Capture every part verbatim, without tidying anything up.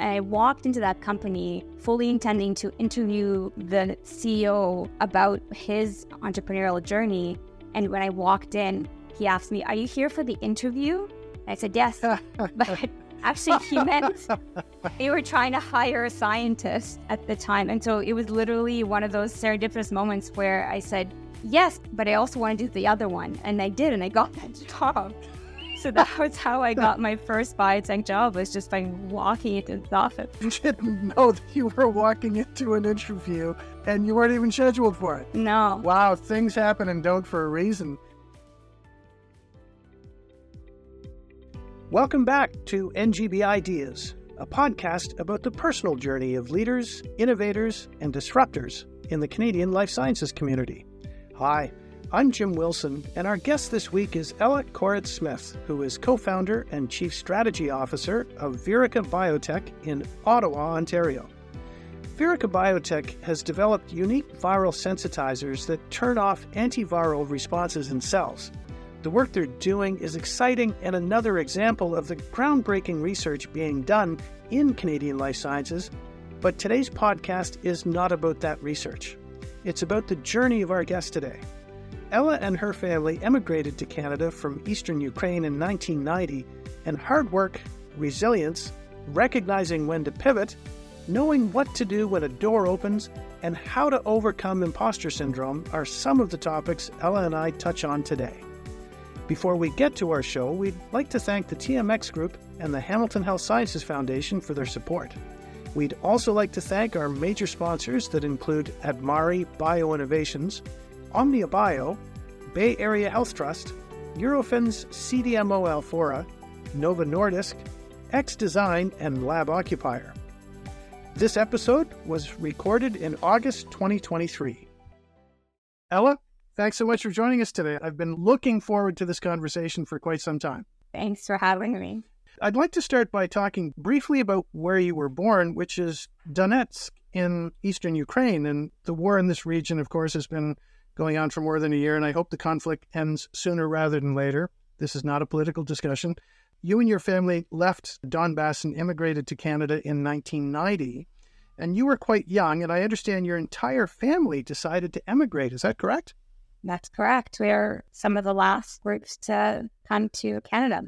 I walked into that company fully intending to interview the C E O about his entrepreneurial journey. And when I walked in, he asked me, "Are you here for the interview?" And I said, "Yes." But actually, he meant they were trying to hire a scientist at the time. And so it was literally one of those serendipitous moments where I said, "Yes, but I also want to do the other one." And I did, and I got that job. So that was how I got my first biotech job, was just by walking into the office. You didn't know that you were walking into an interview and you weren't even scheduled for it. No. Wow, things happen and don't for a reason. Welcome back to N G B Ideas, a podcast about the personal journey of leaders, innovators, and disruptors in the Canadian life sciences community. Hi. I'm Jim Wilson, and our guest this week is Ella Korets-Smith, who is co-founder and chief strategy officer of Virica Biotech in Ottawa, Ontario. Virica Biotech has developed unique viral sensitizers that turn off antiviral responses in cells. The work they're doing is exciting and another example of the groundbreaking research being done in Canadian life sciences, but today's podcast is not about that research. It's about the journey of our guest today. Ella and her family emigrated to Canada from eastern Ukraine in nineteen ninety, and hard work, resilience, recognizing when to pivot, knowing what to do when a door opens, and how to overcome imposter syndrome are some of the topics Ella and I touch on today. Before we get to our show, we'd like to thank the T M X Group and the Hamilton Health Sciences Foundation for their support. We'd also like to thank our major sponsors that include Admari BioInnovations, Omnia Bio, Bay Area Health Trust, Eurofins C D M O Alphora, Novo Nordisk, X Design, and Lab Occupier. This episode was recorded in August twenty twenty-three. Ella, thanks so much for joining us today. I've been looking forward to this conversation for quite some time. Thanks for having me. I'd like to start by talking briefly about where you were born, which is Donetsk in eastern Ukraine. And the war in this region, of course, has been going on for more than a year, and I hope the conflict ends sooner rather than later. This is not a political discussion. You and your family left Donbass and immigrated to Canada in nineteen ninety, and you were quite young, and I understand your entire family decided to emigrate. Is that correct? That's correct. We are some of the last groups to come to Canada.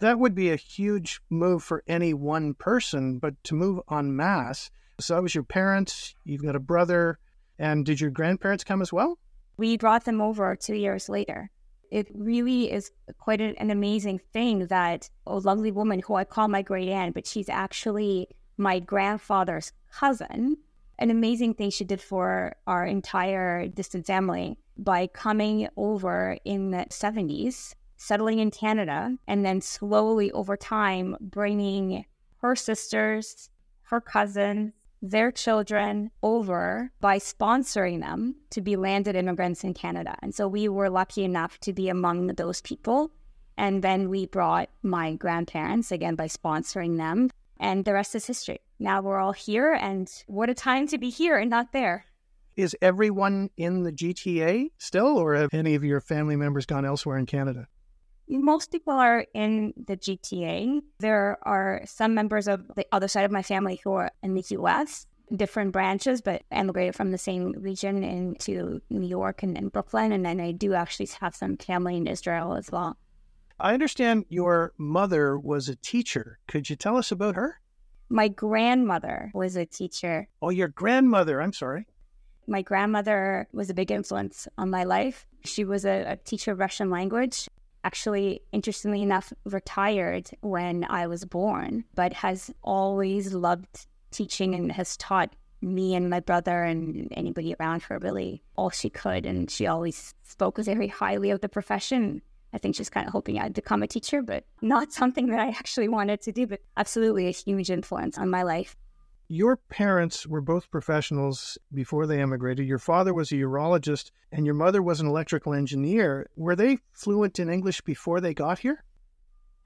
That would be a huge move for any one person, but to move en masse. So that was your parents, you've got a brother, and did your grandparents come as well? We brought them over two years later. It really is quite an amazing thing that a lovely woman who I call my great aunt, but she's actually my grandfather's cousin, an amazing thing she did for our entire distant family by coming over in the seventies, settling in Canada, and then slowly over time bringing her sisters, her cousins, their children over by sponsoring them to be landed immigrants in Canada. And so we were lucky enough to be among those people. And then we brought my grandparents, again, by sponsoring them. And the rest is history. Now we're all here, and what a time to be here and not there. Is everyone in the G T A still, or have any of your family members gone elsewhere in Canada? Most people are in the G T A. There are some members of the other side of my family who are in the U S, different branches, but emigrated from the same region into New York and, and Brooklyn. And then I do actually have some family in Israel as well. I understand your mother was a teacher. Could you tell us about her? My grandmother was a teacher. Oh, your grandmother. I'm sorry. My grandmother was a big influence on my life. She was a, a teacher of Russian language. Actually, interestingly enough, retired when I was born, but has always loved teaching and has taught me and my brother and anybody around her really all she could. And she always spoke very highly of the profession. I think she's kind of hoping I'd become a teacher, but not something that I actually wanted to do, but absolutely a huge influence on my life. Your parents were both professionals before they emigrated. Your father was a urologist and your mother was an electrical engineer. Were they fluent in English before they got here?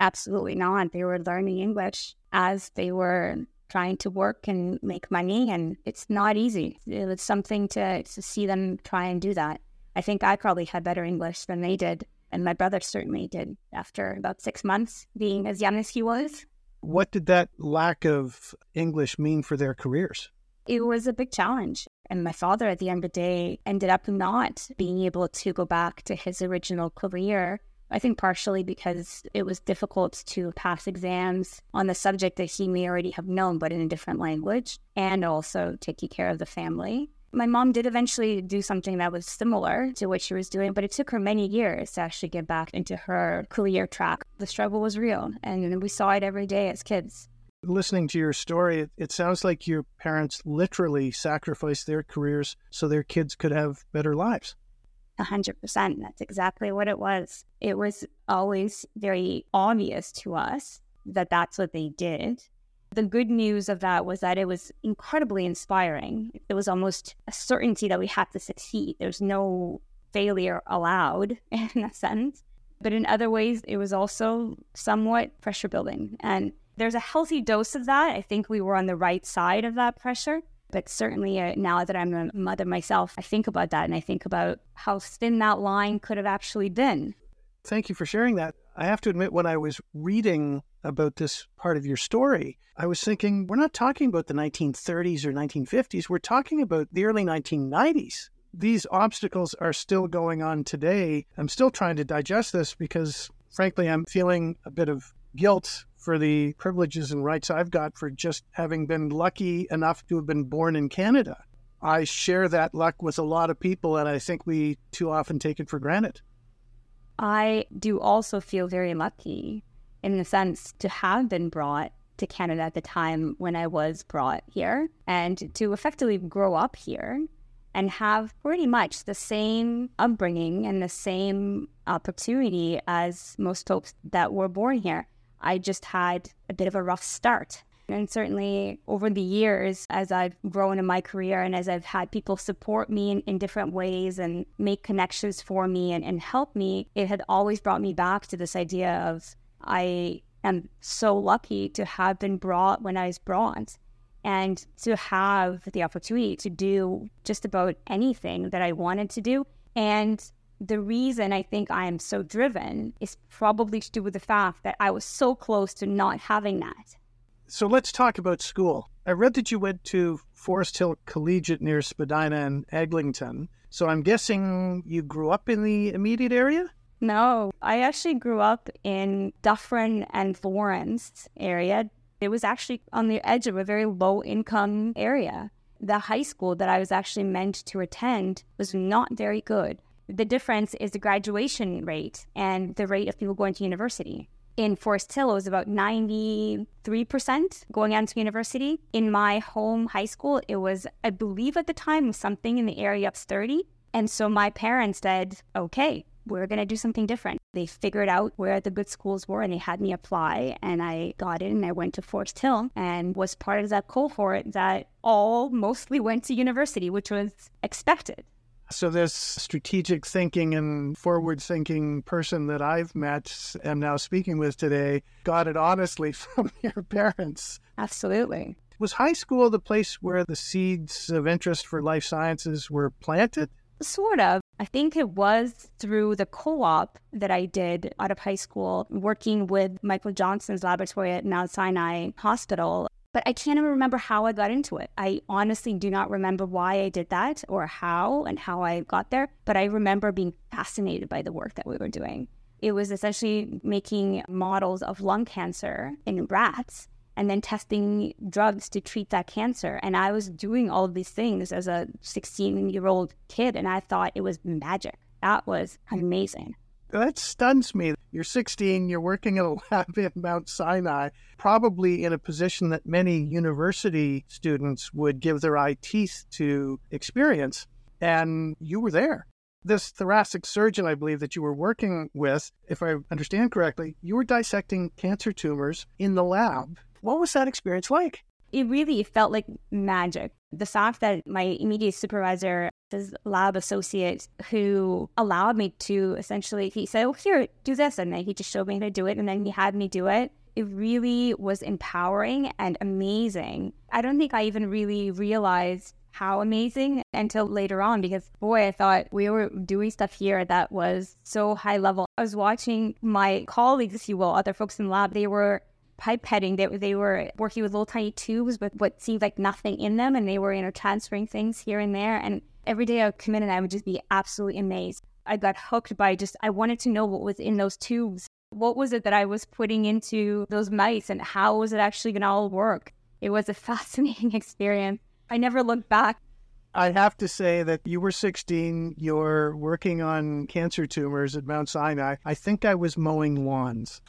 Absolutely not. They were learning English as they were trying to work and make money, and it's not easy. It was something to, to see them try and do that. I think I probably had better English than they did, and my brother certainly did after about six months being as young as he was. What did that lack of English mean for their careers? It was a big challenge. And my father, at the end of the day, ended up not being able to go back to his original career. I think partially because it was difficult to pass exams on the subject that he may already have known, but in a different language, and also taking care of the family. My mom did eventually do something that was similar to what she was doing, but it took her many years to actually get back into her career track. The struggle was real, and we saw it every day as kids. Listening to your story, it sounds like your parents literally sacrificed their careers so their kids could have better lives. A hundred percent. That's exactly what it was. It was always very obvious to us that that's what they did. The good news of that was that it was incredibly inspiring. It was almost a certainty that we had to succeed. There's no failure allowed in a sense. But in other ways, it was also somewhat pressure building. And there's a healthy dose of that. I think we were on the right side of that pressure. But certainly uh, now that I'm a mother myself, I think about that and I think about how thin that line could have actually been. Thank you for sharing that. I have to admit, when I was reading about this part of your story, I was thinking, we're not talking about the nineteen thirties or nineteen fifties. We're talking about the early nineteen nineties. These obstacles are still going on today. I'm still trying to digest this because, frankly, I'm feeling a bit of guilt for the privileges and rights I've got for just having been lucky enough to have been born in Canada. I share that luck with a lot of people, and I think we too often take it for granted. I do also feel very lucky in the sense to have been brought to Canada at the time when I was brought here, and to effectively grow up here and have pretty much the same upbringing and the same opportunity as most folks that were born here. I just had a bit of a rough start. And certainly over the years, as I've grown in my career and as I've had people support me in, in different ways and make connections for me and, and help me, it had always brought me back to this idea of I am so lucky to have been brought when I was brought and to have the opportunity to do just about anything that I wanted to do. And the reason I think I am so driven is probably to do with the fact that I was so close to not having that. So let's talk about school. I read that you went to Forest Hill Collegiate near Spadina and Eglinton. So I'm guessing you grew up in the immediate area? No, I actually grew up in Dufferin and Florence area. It was actually on the edge of a very low-income area. The high school that I was actually meant to attend was not very good. The difference is the graduation rate and the rate of people going to university. In Forest Hill, it was about ninety-three percent going on to university. In my home high school, it was, I believe at the time, something in the area of thirty. And so my parents said, okay, we're going to do something different. They figured out where the good schools were and they had me apply. And I got in and I went to Forest Hill and was part of that cohort that all mostly went to university, which was expected. So this strategic thinking and forward-thinking person that I've met and now speaking with today got it honestly from your parents. Absolutely. Was high school the place where the seeds of interest for life sciences were planted? Sort of. I think it was through the co-op that I did out of high school, working with Michael Johnson's laboratory at Mount Sinai Hospital. But I can't even remember how I got into it. I honestly do not remember why I did that or how and how I got there. But I remember being fascinated by the work that we were doing. It was essentially making models of lung cancer in rats and then testing drugs to treat that cancer. And I was doing all of these things as a sixteen-year-old kid, and I thought it was magic. That was amazing. That stuns me. You're sixteen, you're working in a lab in Mount Sinai, probably in a position that many university students would give their eye teeth to experience, and you were there. This thoracic surgeon, I believe, that you were working with, if I understand correctly, you were dissecting cancer tumors in the lab. What was that experience like? It really felt like magic. The fact that my immediate supervisor, this lab associate who allowed me to essentially, he said, oh, here, do this. And then he just showed me how to do it. And then he had me do it. It really was empowering and amazing. I don't think I even really realized how amazing until later on, because boy, I thought we were doing stuff here that was so high level. I was watching my colleagues, if you will, other folks in the lab, they were pipetting. They, they were working with little tiny tubes with what seemed like nothing in them, and they were, you know, transferring things here and there. And every day I would come in and I would just be absolutely amazed. I got hooked by just, I wanted to know what was in those tubes. What was it that I was putting into those mice, and how was it actually going to all work? It was a fascinating experience. I never looked back. I have to say that you were sixteen, you're working on cancer tumors at Mount Sinai. I think I was mowing lawns.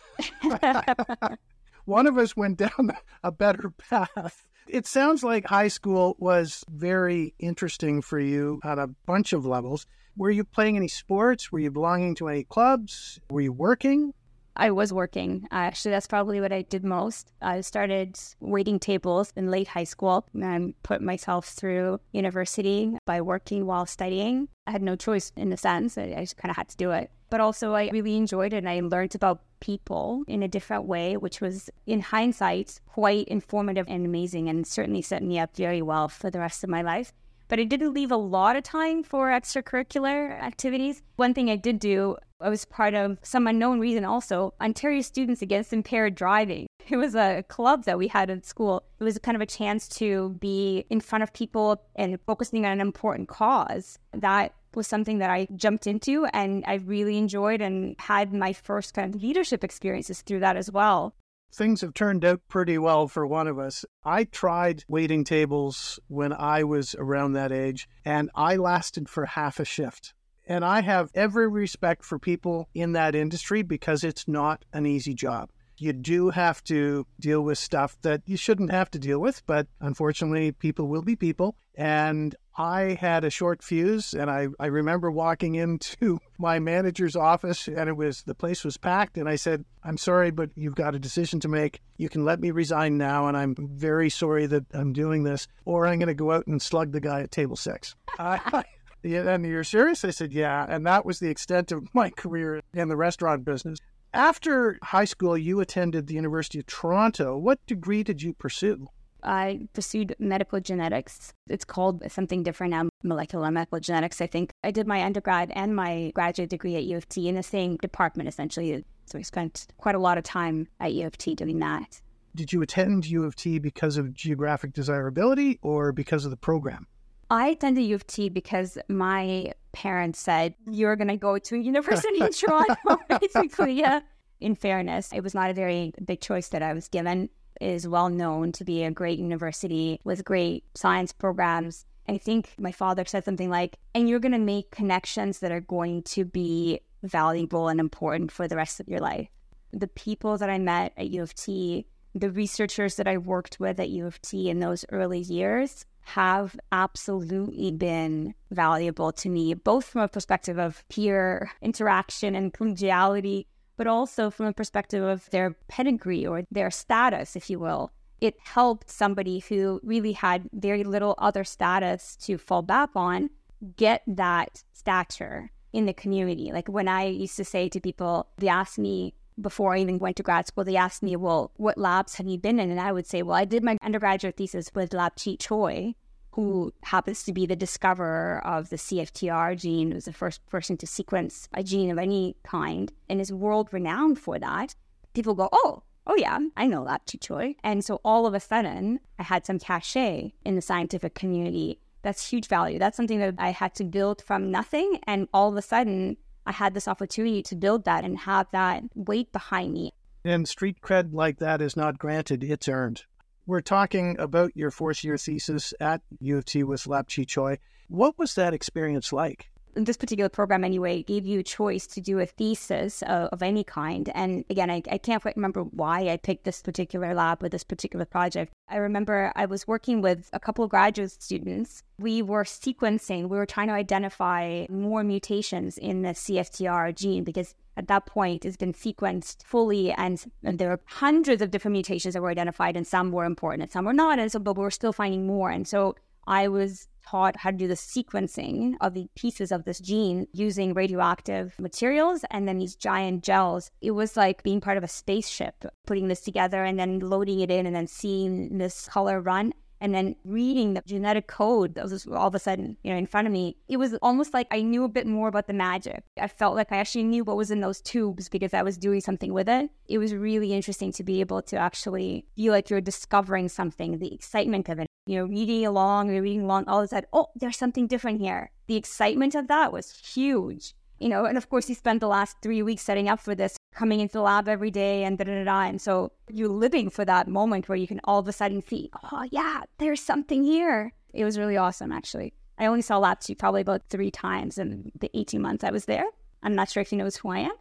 One of us went down a better path. It sounds like high school was very interesting for you on a bunch of levels. Were you playing any sports? Were you belonging to any clubs? Were you working? I was working. Actually, that's probably what I did most. I started waiting tables in late high school and put myself through university by working while studying. I had no choice in a sense. I just kind of had to do it. But also I really enjoyed it, and I learned about people in a different way, which was, in hindsight, quite informative and amazing, and certainly set me up very well for the rest of my life. But I didn't leave a lot of time for extracurricular activities. One thing I did do, I was part of, some unknown reason also, Ontario Students Against Impaired Driving. It was a club that we had at school. It was kind of a chance to be in front of people and focusing on an important cause. That was something that I jumped into, and I really enjoyed and had my first kind of leadership experiences through that as well. Things have turned out pretty well for one of us. I tried waiting tables when I was around that age, and I lasted for half a shift. And I have every respect for people in that industry, because it's not an easy job. You do have to deal with stuff that you shouldn't have to deal with, but unfortunately, people will be people. And I had a short fuse, and I, I remember walking into my manager's office, and it was, the place was packed, and I said, I'm sorry, but you've got a decision to make. You can let me resign now, and I'm very sorry that I'm doing this, or I'm going to go out and slug the guy at table six. I, and you're serious? I said, yeah, and that was the extent of my career in the restaurant business. After high school, you attended the University of Toronto. What degree did you pursue? I pursued medical genetics. It's called something different now, molecular medical genetics, I think. I did my undergrad and my graduate degree at U of T in the same department, essentially. So I spent quite a lot of time at U of T doing that. Did you attend U of T because of geographic desirability or because of the program? I attended U of T because my parents said, you're going to go to university in Toronto, basically, yeah. In fairness, it was not a very big choice that I was given. Is well known to be a great university with great science programs. I think my father said something like, and you're going to make connections that are going to be valuable and important for the rest of your life. The people that I met at U of T, the researchers that I worked with at U of T in those early years have absolutely been valuable to me, both from a perspective of peer interaction and collegiality, but also from a perspective of their pedigree or their status, if you will. It helped somebody who really had very little other status to fall back on get that stature in the community. Like when I used to say to people, they asked me before I even went to grad school, they asked me, well, what labs have you been in? And I would say, well, I did my undergraduate thesis with Lap-Chee Tsui, who happens to be the discoverer of the C F T R gene, was the first person to sequence a gene of any kind, and is world-renowned for that. People go, oh, oh yeah, I know Lap-Chee Tsui. And so all of a sudden, I had some cachet in the scientific community. That's huge value. That's something that I had to build from nothing, and all of a sudden, I had this opportunity to build that and have that weight behind me. And street cred like that is not granted, it's earned. We're talking about your fourth-year thesis at U of T with Lap-Chee Tsui. What was that experience like? This particular program, anyway, gave you a choice to do a thesis of, of any kind. And again, I, I can't quite remember why I picked this particular lab with this particular project. I remember I was working with a couple of graduate students. We were sequencing. We were trying to identify more mutations in the C F T R gene because at that point it's been sequenced fully and, and there were hundreds of different mutations that were identified, and some were important and some were not. And so, but we were still finding more. And so I was taught how to do the sequencing of the pieces of this gene using radioactive materials and then these giant gels. It was like being part of a spaceship, putting this together and then loading it in and then seeing this color run. and then reading the genetic code that was just all of a sudden, you know, in front of me, it was almost like I knew a bit more about the magic. I felt like I actually knew what was in those tubes because I was doing something with it. It was really interesting to be able to actually feel like you're discovering something, the excitement of it. You know, reading along, you're reading along, all of a sudden, oh, there's something different here. The excitement of that was huge. You know, and of course, you spent the last three weeks setting up for this, coming into the lab every day and da-da-da-da. And so you're living for that moment where you can all of a sudden see, oh, yeah, there's something here. It was really awesome, actually. I only saw Lap-Chee probably about three times in the eighteen months I was there. I'm not sure if he knows who I am,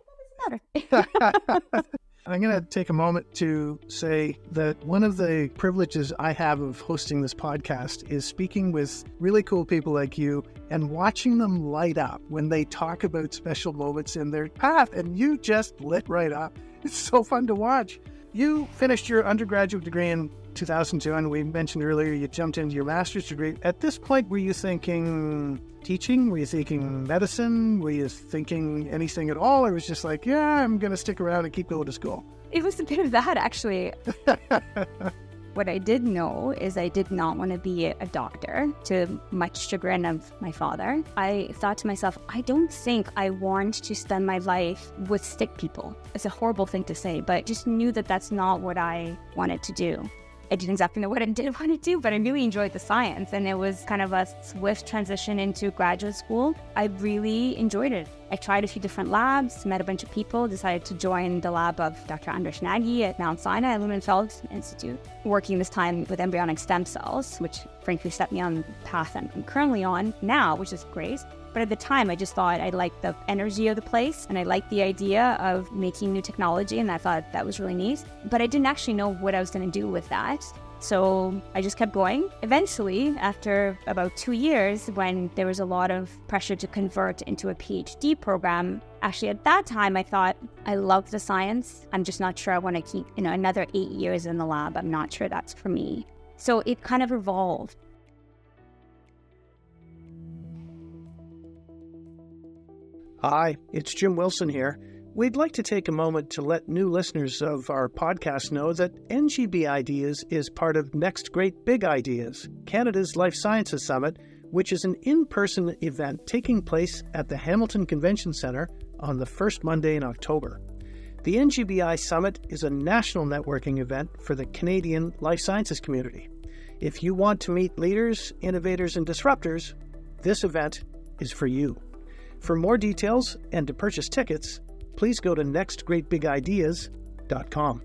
but it doesn't matter. I'm going to take a moment to say that one of the privileges I have of hosting this podcast is speaking with really cool people like you and watching them light up when they talk about special moments in their path. And you just lit right up. It's so fun to watch. You finished your undergraduate degree in two thousand two, and we mentioned earlier you jumped into your master's degree. At this point, were you thinking teaching? Were you thinking medicine? Were you thinking anything at all? Or was just like, yeah, I'm going to stick around and keep going to school? It was a bit of that, actually. What I did know is I did not want to be a doctor, to much chagrin of my father. I thought to myself, I don't think I want to spend my life with sick people. It's a horrible thing to say, but I just knew that that's not what I wanted to do. I didn't exactly know what I did want to do, but I really enjoyed the science, and it was kind of a swift transition into graduate school. I really enjoyed it. I tried a few different labs, met a bunch of people, decided to join the lab of Doctor Andras Nagy at Mount Sinai Lumenfeld Institute, working this time with embryonic stem cells, which frankly set me on the path I'm currently on now, which is great. But at the time, I just thought I liked the energy of the place, and I liked the idea of making new technology, and I thought that was really neat. But I didn't actually know what I was going to do with that. So I just kept going. Eventually, after about two years, when there was a lot of pressure to convert into a PhD program, actually at that time, I thought, I love the science. I'm just not sure I want to keep, you know, another eight years in the lab. I'm not sure that's for me. So it kind of evolved. Hi, it's Jim Wilson here. We'd like to take a moment to let new listeners of our podcast know that N G B Ideas is part of Next Great Big Ideas, Canada's Life Sciences Summit, which is an in-person event taking place at the Hamilton Convention Centre on the first Monday in October. The N G B I Summit is a national networking event for the Canadian life sciences community. If you want to meet leaders, innovators, and disruptors, this event is for you. For more details and to purchase tickets, please go to next great big ideas dot com.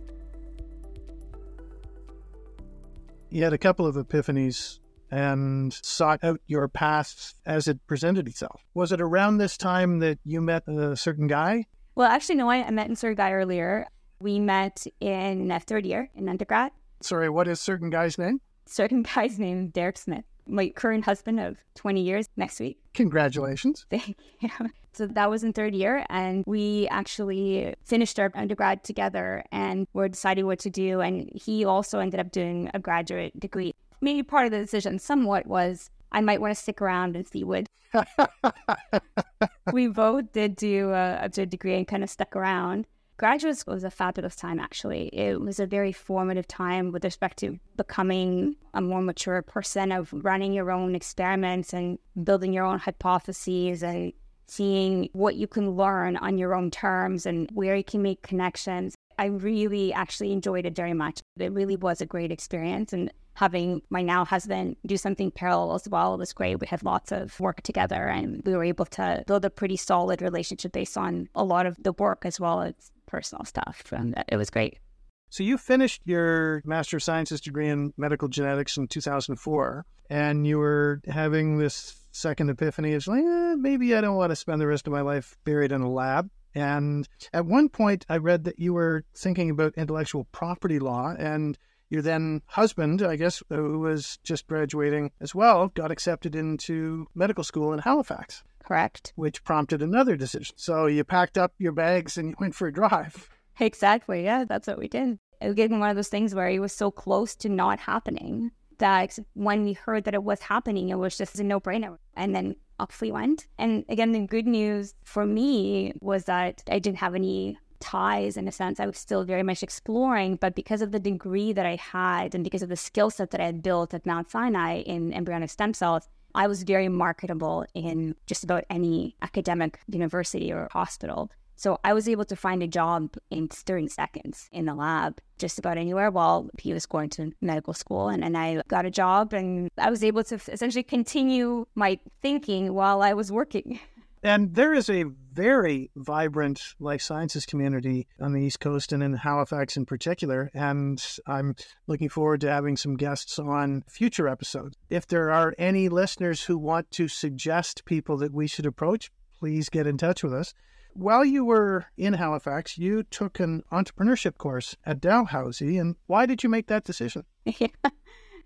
You had a couple of epiphanies and sought out your path as it presented itself. Was it around this time that you met a certain guy? Well, actually, no, I met a certain guy earlier. We met in uh, third year in undergrad. Sorry, what is certain guy's name? Certain guy's name, Derek Smith. My current husband of twenty years next week. Congratulations. Thank you. So that was in third year, and we actually finished our undergrad together and were deciding what to do. And he also ended up doing a graduate degree. Maybe part of the decision somewhat was I might want to stick around and see what. We both did do a, a degree and kind of stuck around. Graduate school was a fabulous time, actually. It was a very formative time with respect to becoming a more mature person, of running your own experiments and building your own hypotheses and seeing what you can learn on your own terms and where you can make connections. I really actually enjoyed it very much. It really was a great experience. And having my now husband do something parallel as well was great. We had lots of work together, and we were able to build a pretty solid relationship based on a lot of the work as well as personal stuff, and it was great. So you finished your Master of Sciences degree in medical genetics in two thousand four, and you were having this second epiphany. It's like, eh, maybe I don't want to spend the rest of my life buried in a lab. And at one point, I read that you were thinking about intellectual property law, and your then husband, I guess, who was just graduating as well, got accepted into medical school in Halifax. Correct. Which prompted another decision. So you packed up your bags and you went for a drive. Exactly. Yeah, that's what we did. It was getting one of those things where it was so close to not happening that when we heard that it was happening, it was just a no-brainer. And then up we went. And again, the good news for me was that I didn't have any ties in a sense I was still very much exploring, but because of the degree that I had and because of the skill set that I had built at Mount Sinai in embryonic stem cells, I was very marketable in just about any academic university or hospital. So I was able to find a job in thirty seconds in the lab, just about anywhere while he was going to medical school. And, and I got a job and I was able to essentially continue my thinking while I was working. And there is a very vibrant life sciences community on the East Coast and in Halifax in particular. And I'm looking forward to having some guests on future episodes. If there are any listeners who want to suggest people that we should approach, please get in touch with us. While you were in Halifax, you took an entrepreneurship course at Dalhousie. And why did you make that decision? Yeah.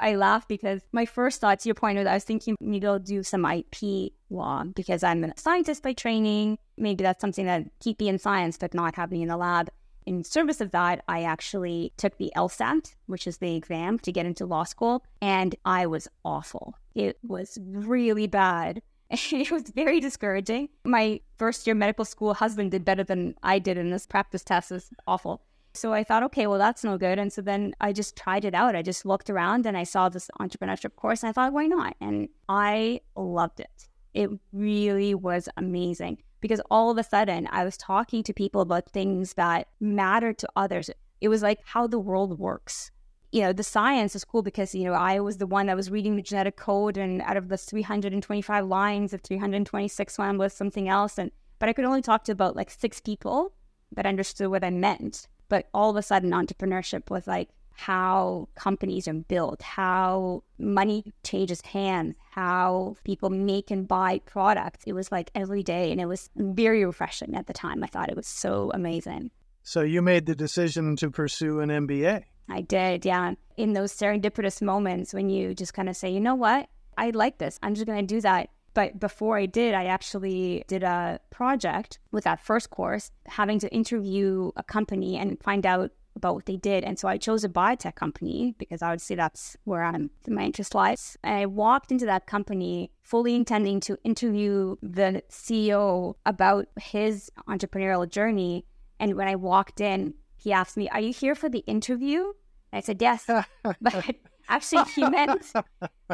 I laugh because my first thought, to your point, was I was thinking maybe I'll do some I P law because I'm a scientist by training. Maybe that's something that keep me in science, but not have me in the lab. In service of that, I actually took the LSAT, which is the exam to get into law school. And I was awful. It was really bad. It was very discouraging. My first year medical school husband did better than I did in this practice test. It was awful. So I thought, okay, well, that's no good. And so then I just tried it out. I just looked around and I saw this entrepreneurship course and I thought, why not? And I loved it. It really was amazing because all of a sudden I was talking to people about things that mattered to others. It was like how the world works. You know, the science is cool because, you know, I was the one that was reading the genetic code and out of the three hundred twenty-five lines of three hundred twenty-six one was something else. And but I could only talk to about like six people that understood what I meant. But all of a sudden, entrepreneurship was like how companies are built, how money changes hands, how people make and buy products. It was like every day and it was very refreshing at the time. I thought it was so amazing. So you made the decision to pursue an M B A. I did, yeah. In those serendipitous moments when you just kind of say, you know what, I like this. I'm just going to do that. But before I did, I actually did a project with that first course, having to interview a company and find out about what they did. And so I chose a biotech company because I would say that's where I'm, my interest lies. And I walked into that company fully intending to interview the C E O about his entrepreneurial journey. And when I walked in, he asked me, are you here for the interview? And I said, yes. But actually, he meant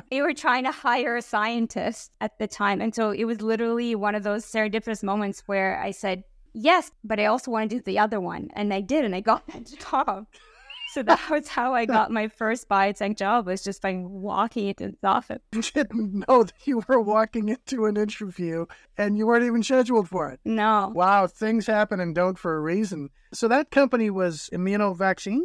they were trying to hire a scientist at the time. And so it was literally one of those serendipitous moments where I said, yes, but I also want to do the other one. And I did, and I got that job. So that was how I got my first biotech job, was just by walking into his office. You didn't know that you were walking into an interview and you weren't even scheduled for it. No. Wow, things happen and don't for a reason. So that company was Immunovaccine?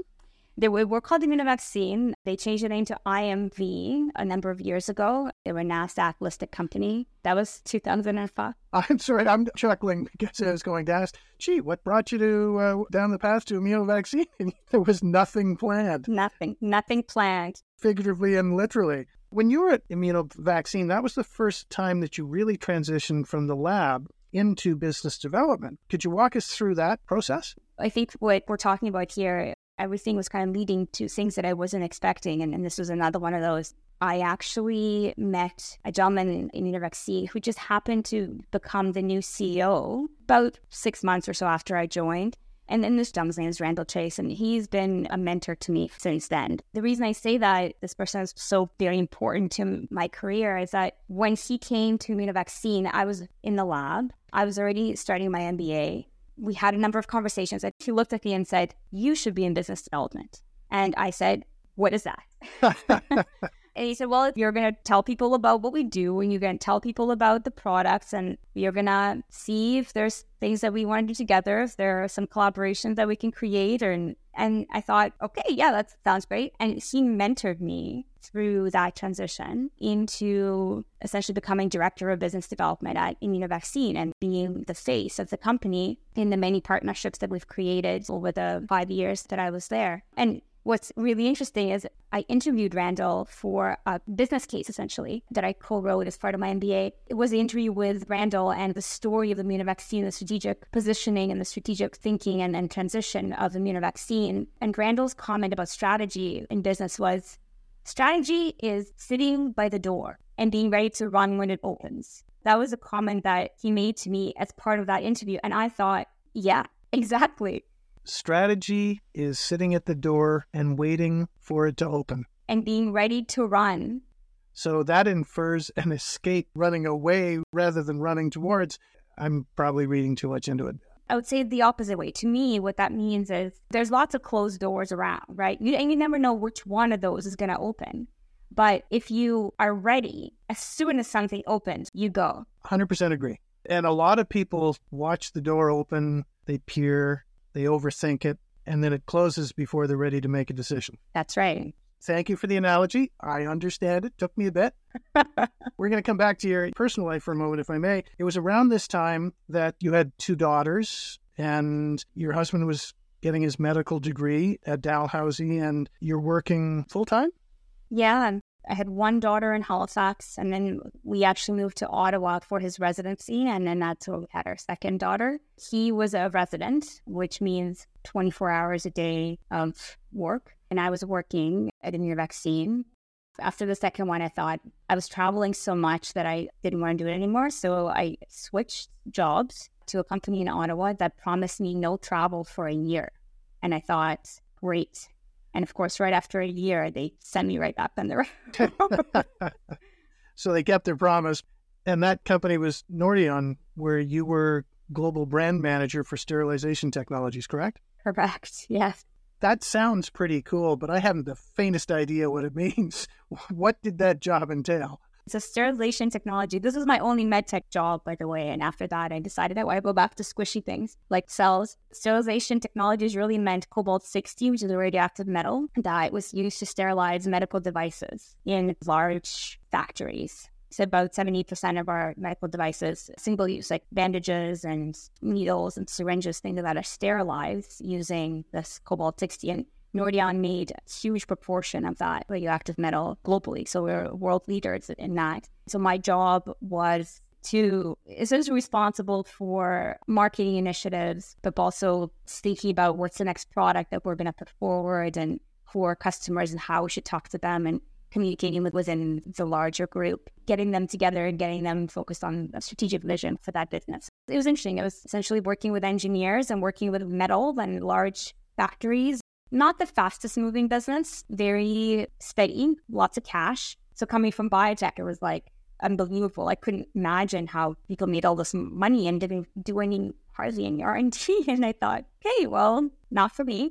They were called Immunovaccine. They changed the name to I M V a number of years ago. They were a NASDAQ-listed company. That was two thousand five. I'm sorry, I'm chuckling because I was going to ask, gee, what brought you to uh, down the path to Immunovaccine? And there was nothing planned. Nothing. Nothing planned. Figuratively and literally. When you were at Immunovaccine, that was the first time that you really transitioned from the lab into business development. Could you walk us through that process? I think what we're talking about here, everything was kind of leading to things that I wasn't expecting. And, and this was another one of those. I actually met a gentleman in Immunovaccine who just happened to become the new C E O about six months or so after I joined. And then this gentleman's name is Randall Chase, and he's been a mentor to me since then. The reason I say that this person is so very important to my career is that when he came to Immunovaccine, I was in the lab. I was already starting my M B A. We had a number of conversations and he looked at me and said, you should be in business development. And I said, what is that? And he said, well, you're going to tell people about what we do and you're going to tell people about the products and you're going to see if there's things that we want to do together, if there are some collaborations that we can create. And, and I thought, okay, yeah, that sounds great. And he mentored me through that transition into essentially becoming director of business development at Immunovaccine and being the face of the company in the many partnerships that we've created over the five years that I was there. And what's really interesting is I interviewed Randall for a business case, essentially, that I co-wrote as part of my M B A. It was the interview with Randall and the story of Immunovaccine, the strategic positioning and the strategic thinking and, and transition of Immunovaccine. And Randall's comment about strategy in business was, strategy is sitting by the door and being ready to run when it opens. That was a comment that he made to me as part of that interview. And I thought, yeah, exactly. Strategy is sitting at the door and waiting for it to open. And being ready to run. So that infers an escape, running away rather than running towards. I'm probably reading too much into it. I would say the opposite way. To me, what that means is there's lots of closed doors around, right? You, and you never know which one of those is going to open. But if you are ready, as soon as something opens, you go. one hundred percent agree. And a lot of people watch the door open, they peer, they overthink it, and then it closes before they're ready to make a decision. That's right. Thank you for the analogy. I understand it. Took me a bit. We're going to come back to your personal life for a moment, if I may. It was around this time that you had two daughters and your husband was getting his medical degree at Dalhousie and you're working full-time? Yeah. I had one daughter in Halifax and then we actually moved to Ottawa for his residency. And then that's where we had our second daughter. He was a resident, which means twenty-four hours a day of work. And I was working at Immunovaccine. After the second one, I thought I was traveling so much that I didn't want to do it anymore. So I switched jobs to a company in Ottawa that promised me no travel for a year. And I thought, great. And of course, right after a year, they sent me right back on the road. So they kept their promise. And that company was Nordion, where you were global brand manager for sterilization technologies, correct? Correct, yes. That sounds pretty cool, but I haven't the faintest idea what it means. What did that job entail? It's a sterilization technology. This was my only med tech job, by the way. And after that, I decided I would go back to squishy things like cells. Sterilization technologies really meant cobalt sixty, which is a radioactive metal that was used to sterilize medical devices in large factories. So about seventy percent of our medical devices, single use, like bandages and needles and syringes, things like that, are sterilized using this cobalt sixty. And Nordion made a huge proportion of that radioactive metal globally. So we're world leaders in that. So my job was to essentially responsible for marketing initiatives, but also thinking about what's the next product that we're going to put forward and who are customers and how we should talk to them, and communicating with within the larger group, getting them together and getting them focused on a strategic vision for that business. It was interesting. It was essentially working with engineers and working with metal and large factories. Not the fastest moving business, very steady, lots of cash. So coming from biotech, it was like unbelievable. I couldn't imagine how people made all this money and didn't do any, hardly any R and D. And I thought, hey, well, not for me.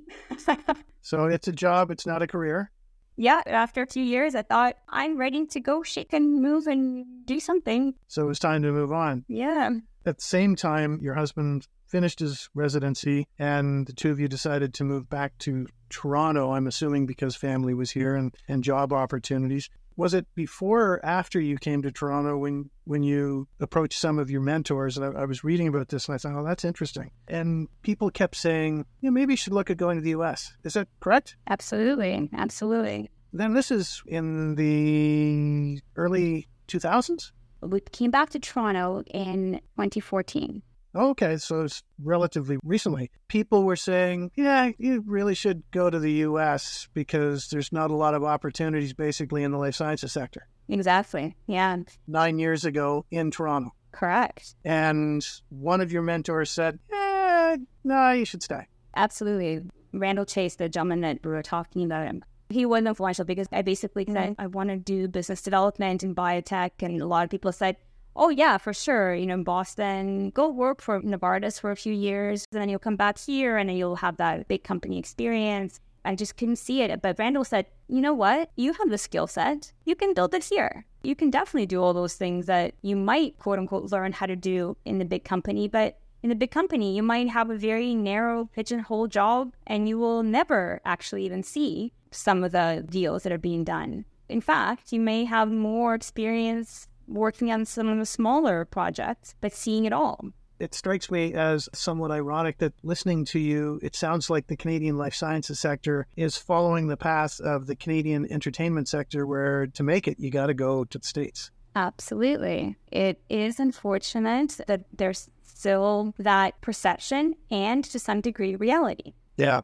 So it's a job, it's not a career. Yeah, after a few years, I thought, I'm ready to go shake and move and do something. So it was time to move on. Yeah. At the same time, your husband finished his residency and the two of you decided to move back to Toronto, I'm assuming because family was here and, and job opportunities. Was it before or after you came to Toronto when, when you approached some of your mentors? And I, I was reading about this and I thought, oh, that's interesting. And people kept saying, yeah, maybe you should look at going to the U S. Is that correct? Absolutely. Absolutely. Then this is in the early two thousands? We came back to Toronto in twenty fourteen. Okay, so it's relatively recently. People were saying, yeah, you really should go to the U S because there's not a lot of opportunities basically in the life sciences sector. Exactly, yeah. Nine years ago in Toronto. Correct. And one of your mentors said, eh, no, you should stay. Absolutely. Randall Chase, the gentleman that we were talking about, him. He was influential because I basically said, I want to do business development in biotech. And a lot of people said, oh, yeah, for sure. You know, in Boston, go work for Novartis for a few years, and then you'll come back here and then you'll have that big company experience. I just couldn't see it. But Randall said, you know what? You have the skill set. You can build this here. You can definitely do all those things that you might, quote unquote, learn how to do in the big company. But in the big company, you might have a very narrow pigeonhole job and you will never actually even see some of the deals that are being done. In fact, you may have more experience working on some of the smaller projects, but seeing it all. It strikes me as somewhat ironic that listening to you, it sounds like the Canadian life sciences sector is following the path of the Canadian entertainment sector, where to make it, you got to go to the States. Absolutely. It is unfortunate that there's still that perception and to some degree reality. Yeah.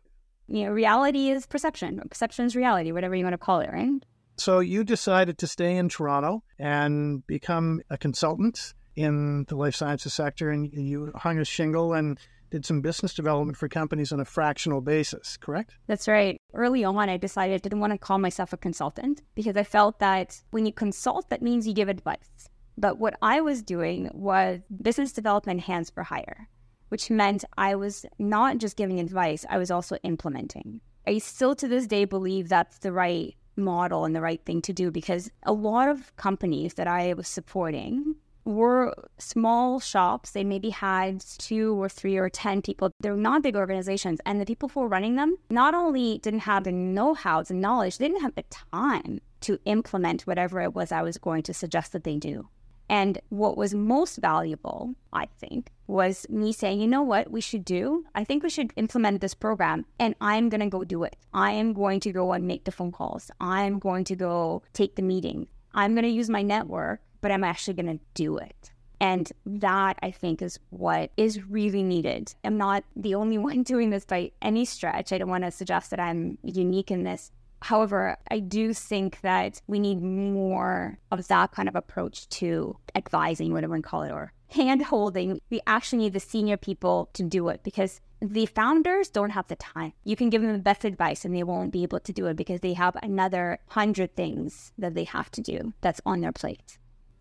You know, reality is perception. Perception is reality, whatever you want to call it, right? So you decided to stay in Toronto and become a consultant in the life sciences sector, and you hung a shingle and did some business development for companies on a fractional basis, correct? That's right. Early on, I decided I didn't want to call myself a consultant because I felt that when you consult, that means you give advice. But what I was doing was business development hands for hire, which meant I was not just giving advice, I was also implementing. I still to this day believe that's the right model and the right thing to do because a lot of companies that I was supporting were small shops. They maybe had two or three or ten people. They're not big organizations. And the people who were running them not only didn't have the know-how, the knowledge, they didn't have the time to implement whatever it was I was going to suggest that they do. And what was most valuable, I think, was me saying, you know what we should do? I think we should implement this program and I'm going to go do it. I am going to go and make the phone calls. I'm going to go take the meeting. I'm going to use my network, but I'm actually going to do it. And that, I think, is what is really needed. I'm not the only one doing this by any stretch. I don't want to suggest that I'm unique in this. However, I do think that we need more of that kind of approach to advising, whatever you call it, or hand-holding. We actually need the senior people to do it because the founders don't have the time. You can give them the best advice and they won't be able to do it because they have another hundred things that they have to do that's on their plate.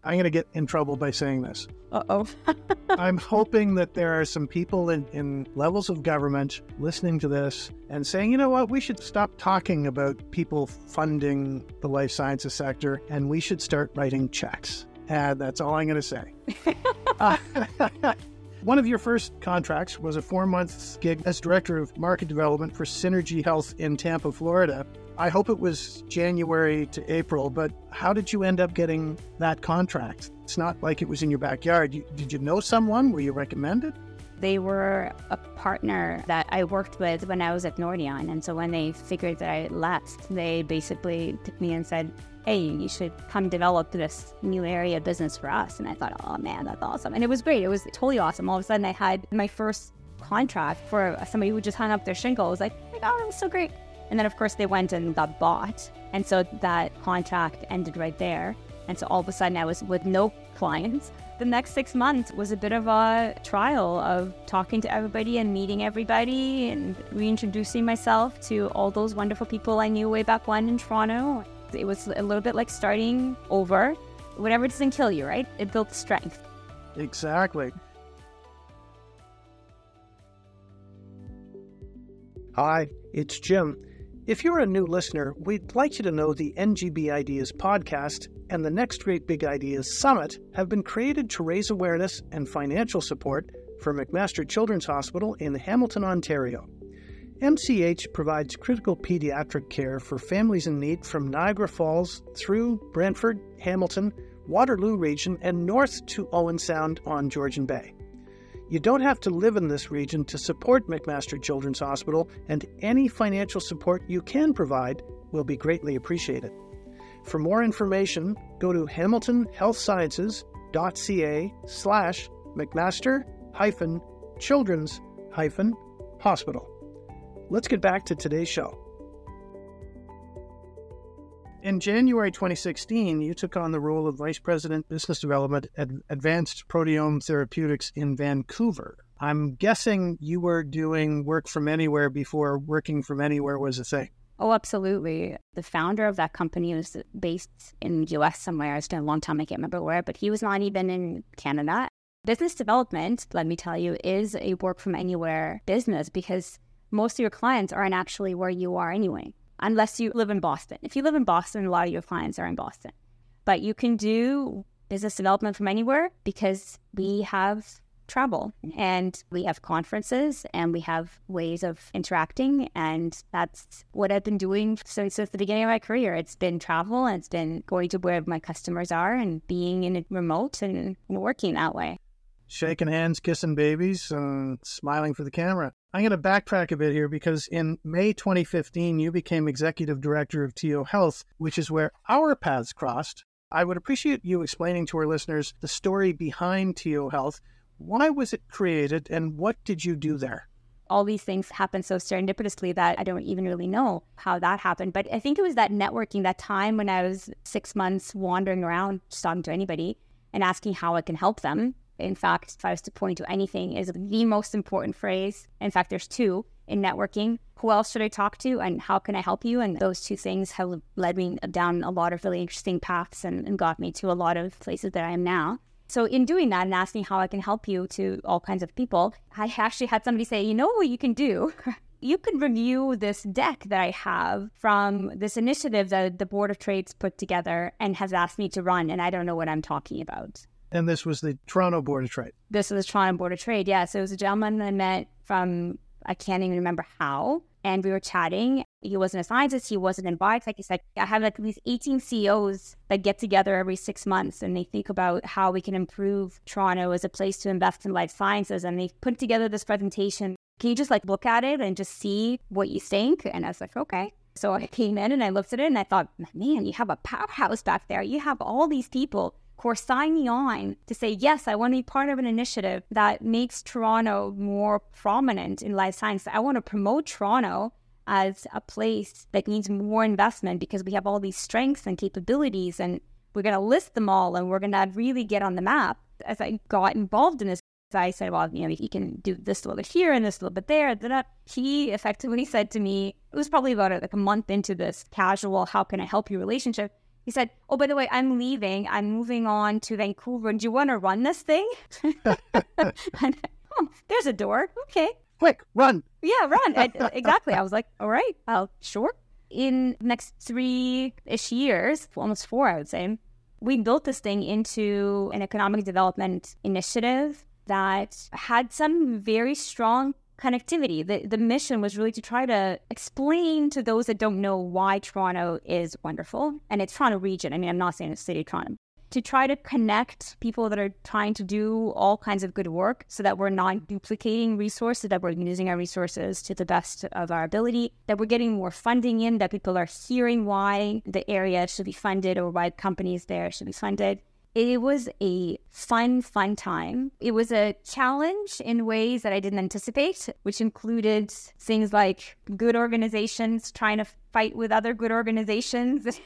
I'm going to get in trouble by saying this. Uh-oh. I'm hoping that there are some people in, in levels of government listening to this and saying, you know what, we should stop talking about people funding the life sciences sector and we should start writing checks. And that's all I'm going to say. uh, One of your first contracts was a four-month gig as Director of Market Development for Synergy Health in Tampa, Florida. I hope it was January to April, but how did you end up getting that contract? It's not like it was in your backyard. You, did you know someone? Were you recommended? They were a partner that I worked with when I was at Nordion. And so when they figured that I left, they basically took me and said, hey, you should come develop this new area of business for us. And I thought, oh man, that's awesome. And it was great. It was totally awesome. All of a sudden I had my first contract for somebody who just hung up their shingle. I was like, oh my God, that was so great. And then of course they went and got bought. And so that contract ended right there. And so all of a sudden I was with no clients. The next six months was a bit of a trial of talking to everybody and meeting everybody and reintroducing myself to all those wonderful people I knew way back when in Toronto. It was a little bit like starting over. Whatever doesn't kill you, right? It built strength. Exactly. Hi, it's Jim. If you're a new listener, we'd like you to know the N G B Ideas podcast and the Next Great Big Ideas Summit have been created to raise awareness and financial support for McMaster Children's Hospital in Hamilton, Ontario. M C H provides critical pediatric care for families in need from Niagara Falls through Brantford, Hamilton, Waterloo region, and north to Owen Sound on Georgian Bay. You don't have to live in this region to support McMaster Children's Hospital, and any financial support you can provide will be greatly appreciated. For more information, go to hamilton health sciences dot c a slash McMaster hyphen children's hyphen hospital. Let's get back to today's show. In January twenty sixteen, you took on the role of Vice President Business Development at Advanced Proteome Therapeutics in Vancouver. I'm guessing you were doing work from anywhere before working from anywhere was a thing. Oh, absolutely. The founder of that company was based in the U S somewhere. It's been a long time, I can't remember where, but he was not even in Canada. Business development, let me tell you, is a work from anywhere business because most of your clients aren't actually where you are anyway. Unless you live in Boston. If you live in Boston, a lot of your clients are in Boston. But you can do business development from anywhere because we have travel and we have conferences and we have ways of interacting. And that's what I've been doing since, since the beginning of my career. It's been travel and it's been going to where my customers are and being in a remote and working that way. Shaking hands, kissing babies, and smiling for the camera. I'm going to backtrack a bit here because in May twenty fifteen, you became Executive Director of T O Health, which is where our paths crossed. I would appreciate you explaining to our listeners the story behind T O Health. Why was it created and what did you do there? All these things happened so serendipitously that I don't even really know how that happened. But I think it was that networking, that time when I was six months wandering around, just talking to anybody and asking how I can help them. in fact, if I was to point to anything, is the most important phrase. In fact, there's two in networking. Who else should I talk to and how can I help you? And those two things have led me down a lot of really interesting paths and, and got me to a lot of places that I am now. So in doing that and asking how I can help you to all kinds of people, I actually had somebody say, you know what you can do? You can review this deck that I have from this initiative that the Board of Trade's put together and has asked me to run, and I don't know what I'm talking about. And this was the Toronto Board of Trade. This was the Toronto Board of Trade, yeah. So it was a gentleman I met from, I can't even remember how, and we were chatting. He wasn't a scientist, he wasn't in biotech. He said, I have like these eighteen C E Os that get together every six months and they think about how we can improve Toronto as a place to invest in life sciences. And they put together this presentation. Can you just like look at it and just see what you think? And I was like, okay. So I came in and I looked at it and I thought, man, you have a powerhouse back there. You have all these people who are signing on to say, yes, I want to be part of an initiative that makes Toronto more prominent in life science. I want to promote Toronto as a place that needs more investment because we have all these strengths and capabilities and we're going to list them all and we're going to really get on the map. As I got involved in this, I said, well, you know, you can do this little bit here and this little bit there. He effectively said to me, it was probably about like a month into this casual, how can I help you relationship? He said, oh, by the way, I'm leaving. I'm moving on to Vancouver. Do you want to run this thing? And, oh, there's a door. Okay. Quick, run. Yeah, run. I, exactly. I was like, all right, I'll sure. In the next three-ish years, almost four, I would say, we built this thing into an economic development initiative that had some very strong connectivity. The, the mission was really to try to explain to those that don't know why Toronto is wonderful. And it's Toronto region. I mean, I'm not saying it's city of Toronto. To try to connect people that are trying to do all kinds of good work so that we're not duplicating resources, that we're using our resources to the best of our ability, that we're getting more funding in, that people are hearing why the area should be funded or why companies there should be funded. It was a fun, fun time. It was a challenge in ways that I didn't anticipate, which included things like good organizations trying to fight with other good organizations.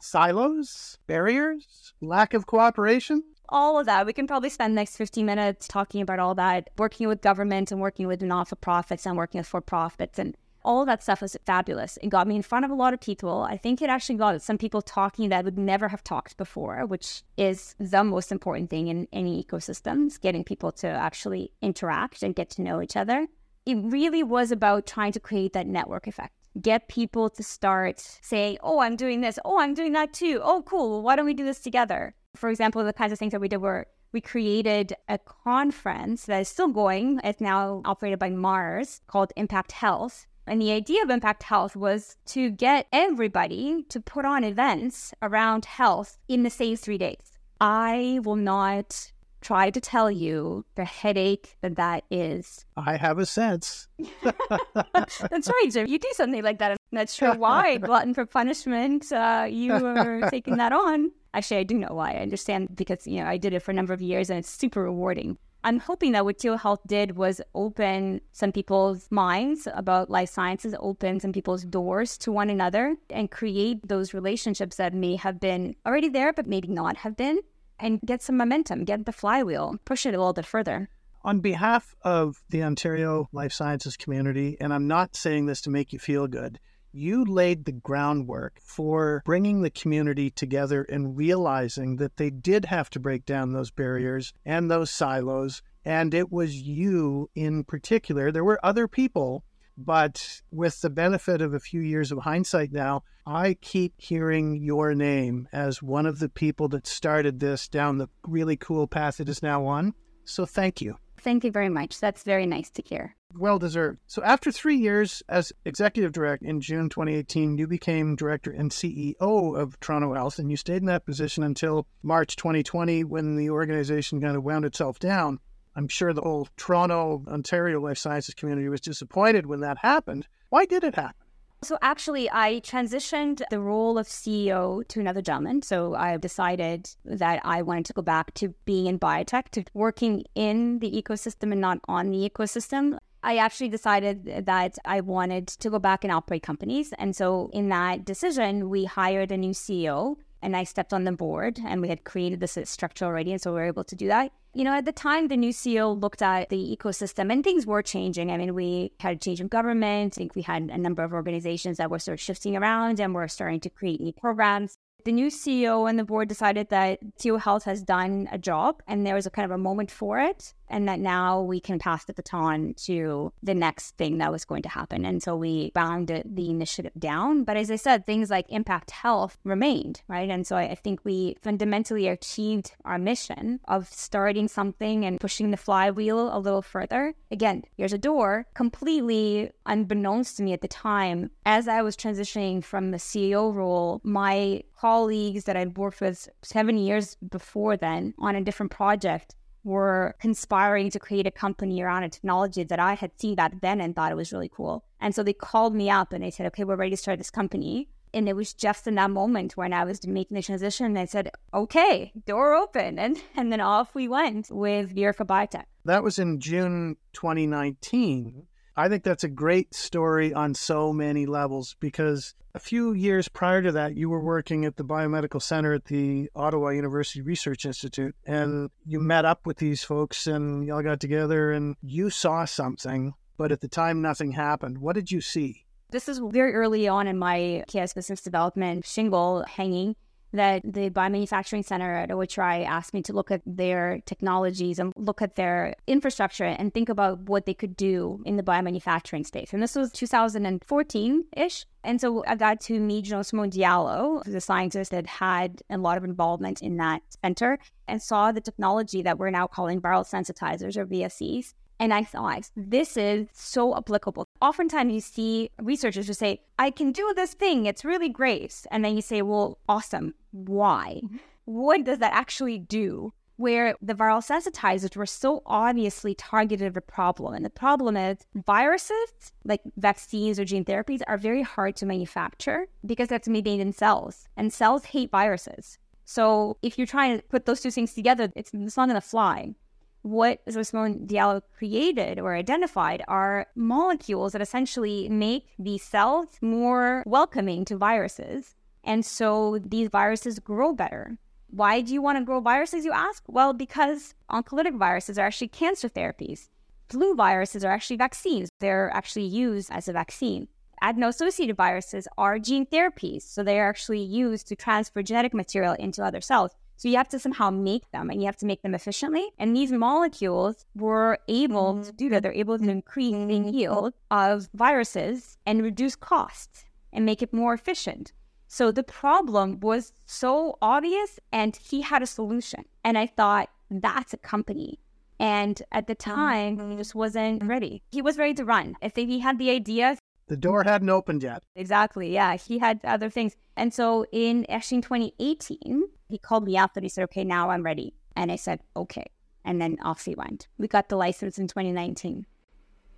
Silos, barriers, lack of cooperation. All of that. We can probably spend the next fifteen minutes talking about all that, working with government and working with not-for-profits and working with for-profits and all of that stuff was fabulous. It got me in front of a lot of people. I think it actually got some people talking that would never have talked before, which is the most important thing in any ecosystems, getting people to actually interact and get to know each other. It really was about trying to create that network effect. Get people to start saying, oh, I'm doing this. Oh, I'm doing that too. Oh, cool. Well, why don't we do this together? For example, the kinds of things that we did were we created a conference that is still going. It's now operated by Mars called Impact Health. And the idea of Impact Health was to get everybody to put on events around health in the same three days. I will not try to tell you the headache that that is. I have a sense. That's right, Jim. You do something like that. I'm not sure why. Glutton for punishment. Uh, you are taking that on. Actually, I do know why. I understand because, you know, I did it for a number of years and it's super rewarding. I'm hoping that what T O Health did was open some people's minds about life sciences, open some people's doors to one another and create those relationships that may have been already there, but maybe not have been, and get some momentum, get the flywheel, push it a little bit further. On behalf of the Ontario life sciences community, and I'm not saying this to make you feel good, you laid the groundwork for bringing the community together and realizing that they did have to break down those barriers and those silos. And it was you in particular. There were other people, but with the benefit of a few years of hindsight now, I keep hearing your name as one of the people that started this down the really cool path it is now on. So thank you. Thank you very much. That's very nice to hear. Well deserved. So after three years as executive director in June twenty eighteen, you became director and C E O of Toronto Health, and you stayed in that position until March twenty twenty when the organization kind of wound itself down. I'm sure the whole Toronto, Ontario life sciences community was disappointed when that happened. Why did it happen? So actually, I transitioned the role of C E O to another gentleman. So I decided that I wanted to go back to being in biotech, to working in the ecosystem and not on the ecosystem. I actually decided that I wanted to go back and operate companies. And so in that decision, we hired a new C E O. and I stepped on the board, and we had created this structure already, and so we were able to do that. You know, at the time, the new C E O looked at the ecosystem, and things were changing. I mean, we had a change in government. I think we had a number of organizations that were sort of shifting around, and we're starting to create new programs. The new C E O and the board decided that T O Health has done a job, and there was a kind of a moment for it, and that now we can pass the baton to the next thing that was going to happen. And so we bound the initiative down. But as I said, things like Impact Health remained, right? And so I think we fundamentally achieved our mission of starting something and pushing the flywheel a little further. Again, here's a door, completely unbeknownst to me at the time. As I was transitioning from the C E O role, my colleagues that I'd worked with seven years before then on a different project were conspiring to create a company around a technology that I had seen back then and thought it was really cool. And so they called me up and they said, okay, we're ready to start this company. And it was just in that moment when I was making the transition, and I said, okay, door open. And and then off we went with Virica Biotech. That was in June twenty nineteen. I think that's a great story on so many levels, because a few years prior to that, you were working at the Biomedical Center at the Ottawa University Research Institute, and you met up with these folks and y'all got together and you saw something, but at the time nothing happened. What did you see? This is very early on in my K S business development shingle hanging, that the Biomanufacturing Center at O H R I asked me to look at their technologies and look at their infrastructure and think about what they could do in the biomanufacturing space. And this was two thousand fourteen-ish. And so I got to meet Jean-Simon Diallo, who's a scientist that had a lot of involvement in that center, and saw the technology that we're now calling viral sensitizers, or V S Cs. And I thought, this is so applicable. Oftentimes you see researchers just say, I can do this thing, it's really great. And then you say, well, awesome, why? What does that actually do? Where the viral sensitizers were so obviously targeted at a problem. And the problem is viruses, like vaccines or gene therapies, are very hard to manufacture because that's made in cells. And cells hate viruses. So if you're trying to put those two things together, it's, it's not going to fly. What Simone Diallo created or identified are molecules that essentially make these cells more welcoming to viruses. And so these viruses grow better. Why do you want to grow viruses, you ask? Well, because oncolytic viruses are actually cancer therapies. Flu viruses are actually vaccines. They're actually used as a vaccine. Adeno-associated viruses are gene therapies. So they're actually used to transfer genetic material into other cells. So you have to somehow make them, and you have to make them efficiently. And these molecules were able to do that. They're able to increase the yield of viruses and reduce costs and make it more efficient. So the problem was so obvious, and he had a solution. And I thought, that's a company. And at the time, he just wasn't ready. He was ready to run. I think he had the idea. The door hadn't opened yet. Exactly, yeah. He had other things. And so in actually in twenty eighteen, he called me up and he said, okay, now I'm ready. And I said, okay. And then off he went. We got the license in twenty nineteen.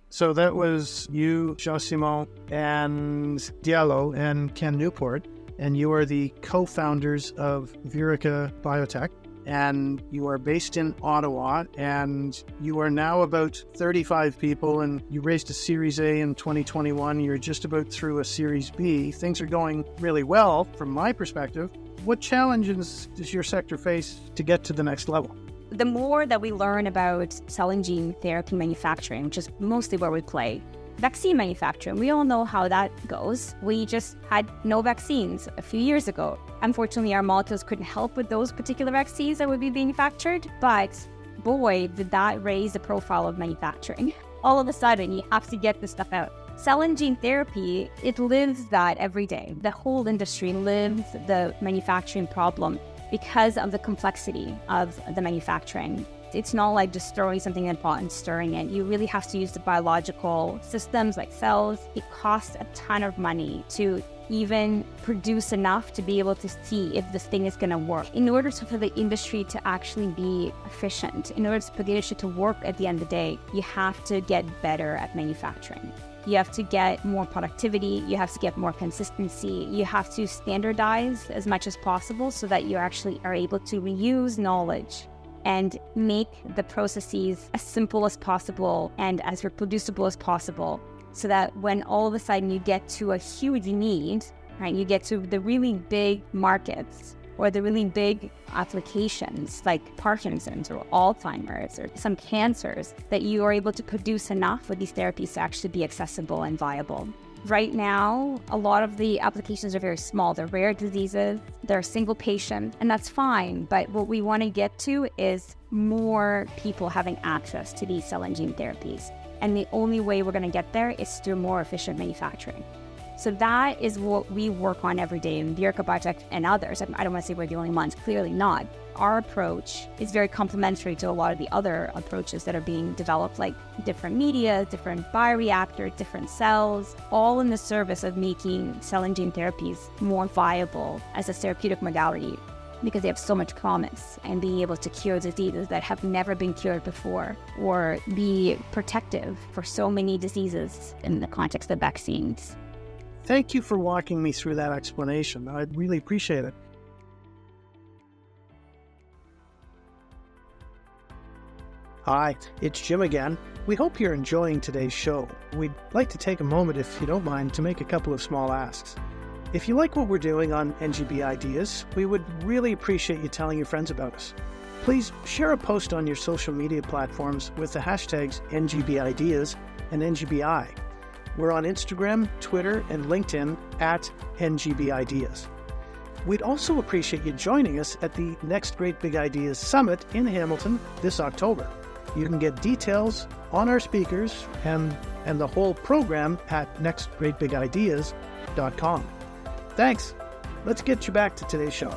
So that was you, Jean-Simon, and Diallo, and Ken Newport. And you are the co-founders of Virica Biotech. And you are based in Ottawa, and you are now about thirty-five people, and you raised a Series A in twenty twenty-one. You're just about through a Series B. Things are going really well from my perspective. What challenges does your sector face to get to the next level? The more that we learn about cell and gene therapy manufacturing, which is mostly where we play, vaccine manufacturing, we all know how that goes. We just had no vaccines a few years ago. Unfortunately, our molecules couldn't help with those particular vaccines that would be manufactured, but boy, did that raise the profile of manufacturing. All of a sudden, you have to get this stuff out. Cell and gene therapy, it lives that every day. The whole industry lives the manufacturing problem because of the complexity of the manufacturing. It's not like just throwing something in a pot and stirring it. You really have to use the biological systems like cells. It costs a ton of money to even produce enough to be able to see if this thing is going to work. In order for the industry to actually be efficient, in order for the industry to work at the end of the day, you have to get better at manufacturing. You have to get more productivity. You have to get more consistency. You have to standardize as much as possible so that you actually are able to reuse knowledge and make the processes as simple as possible and as reproducible as possible, so that when all of a sudden you get to a huge need, right, you get to the really big markets, or the really big applications like Parkinson's or Alzheimer's or some cancers, that you are able to produce enough of these therapies to actually be accessible and viable. Right now, a lot of the applications are very small. They're rare diseases, they're single patient, and that's fine. But what we want to get to is more people having access to these cell and gene therapies. And the only way we're going to get there is through more efficient manufacturing. So that is what we work on every day in Virica Biotech and others. I don't want to say we're the only ones, clearly not. Our approach is very complementary to a lot of the other approaches that are being developed, like different media, different bioreactors, different cells, all in the service of making cell and gene therapies more viable as a therapeutic modality, because they have so much promise and being able to cure diseases that have never been cured before, or be protective for so many diseases in the context of vaccines. Thank you for walking me through that explanation. I really appreciate it. Hi, it's Jim again. We hope you're enjoying today's show. We'd like to take a moment, if you don't mind, to make a couple of small asks. If you like what we're doing on N G B Ideas, we would really appreciate you telling your friends about us. Please share a post on your social media platforms with the hashtags N G B Ideas and N G B I. We're on Instagram, Twitter, and LinkedIn at N G B Ideas. We'd also appreciate you joining us at the Next Great Big Ideas Summit in Hamilton this October. You can get details on our speakers and, and the whole program at next great big ideas dot com. Thanks. Let's get you back to today's show.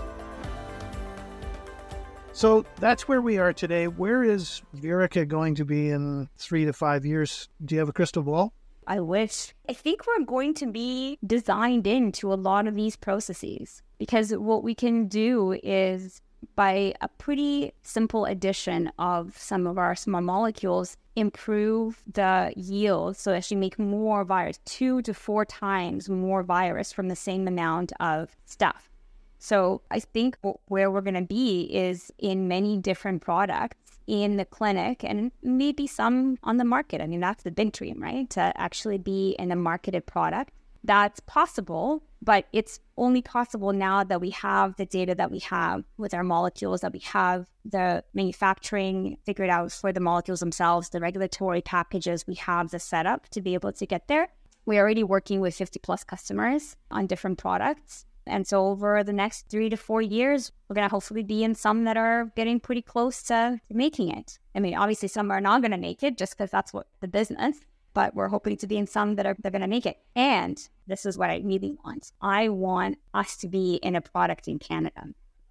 So that's where we are today. Where is Virica going to be in three to five years? Do you have a crystal ball? I wish. I think we're going to be designed into a lot of these processes, because what we can do is, by a pretty simple addition of some of our small molecules, improve the yield so that you make more virus, two to four times more virus from the same amount of stuff. So I think where we're going to be is in many different products in the clinic, and maybe some on the market. I mean, that's the big dream, right? To actually be in a marketed product. That's possible, but it's only possible now that we have the data that we have with our molecules, that we have the manufacturing figured out for the molecules themselves, the regulatory packages. We have the setup to be able to get there. We're already working with fifty plus customers on different products. And so over the next three to four years, we're going to hopefully be in some that are getting pretty close to making it. I mean, obviously some are not going to make it just because that's what the business, but we're hoping to be in some that are they're going to make it. And this is what I really want. I want us to be in a product in Canada.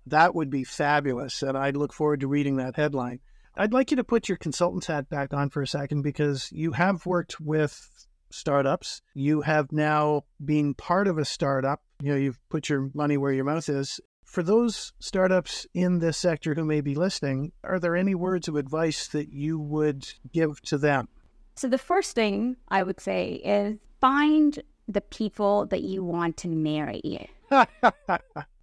That would be fabulous. And I look forward to reading that headline. I'd like you to put your consultant's hat back on for a second, because you have worked with startups. You have now been part of a startup. You know, you've put your money where your mouth is. For those startups in this sector who may be listening, are there any words of advice that you would give to them? So the first thing I would say is find the people that you want to marry.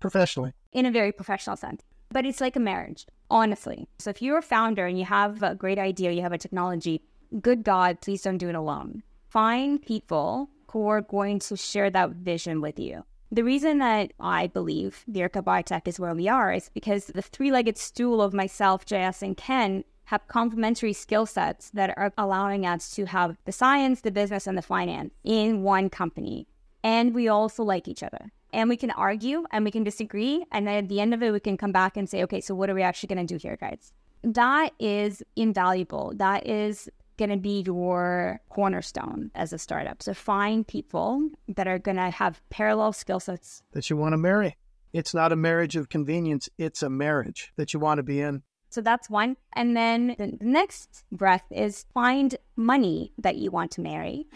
Professionally. In a very professional sense. But it's like a marriage, honestly. So if you're a founder and you have a great idea, you have a technology, good God, please don't do it alone. Find people who are going to share that vision with you. The reason that I believe Virica Biotech is where we are is because the three-legged stool of myself, J S, and Ken have complementary skill sets that are allowing us to have the science, the business, and the finance in one company. And we also like each other. And we can argue and we can disagree. And then at the end of it, we can come back and say, okay, so what are we actually going to do here, guys? That is invaluable. That is going to be your cornerstone as a startup. So find people that are going to have parallel skill sets that you want to marry. It's not a marriage of convenience. It's a marriage that you want to be in. So that's one. And then the next breath is find money that you want to marry.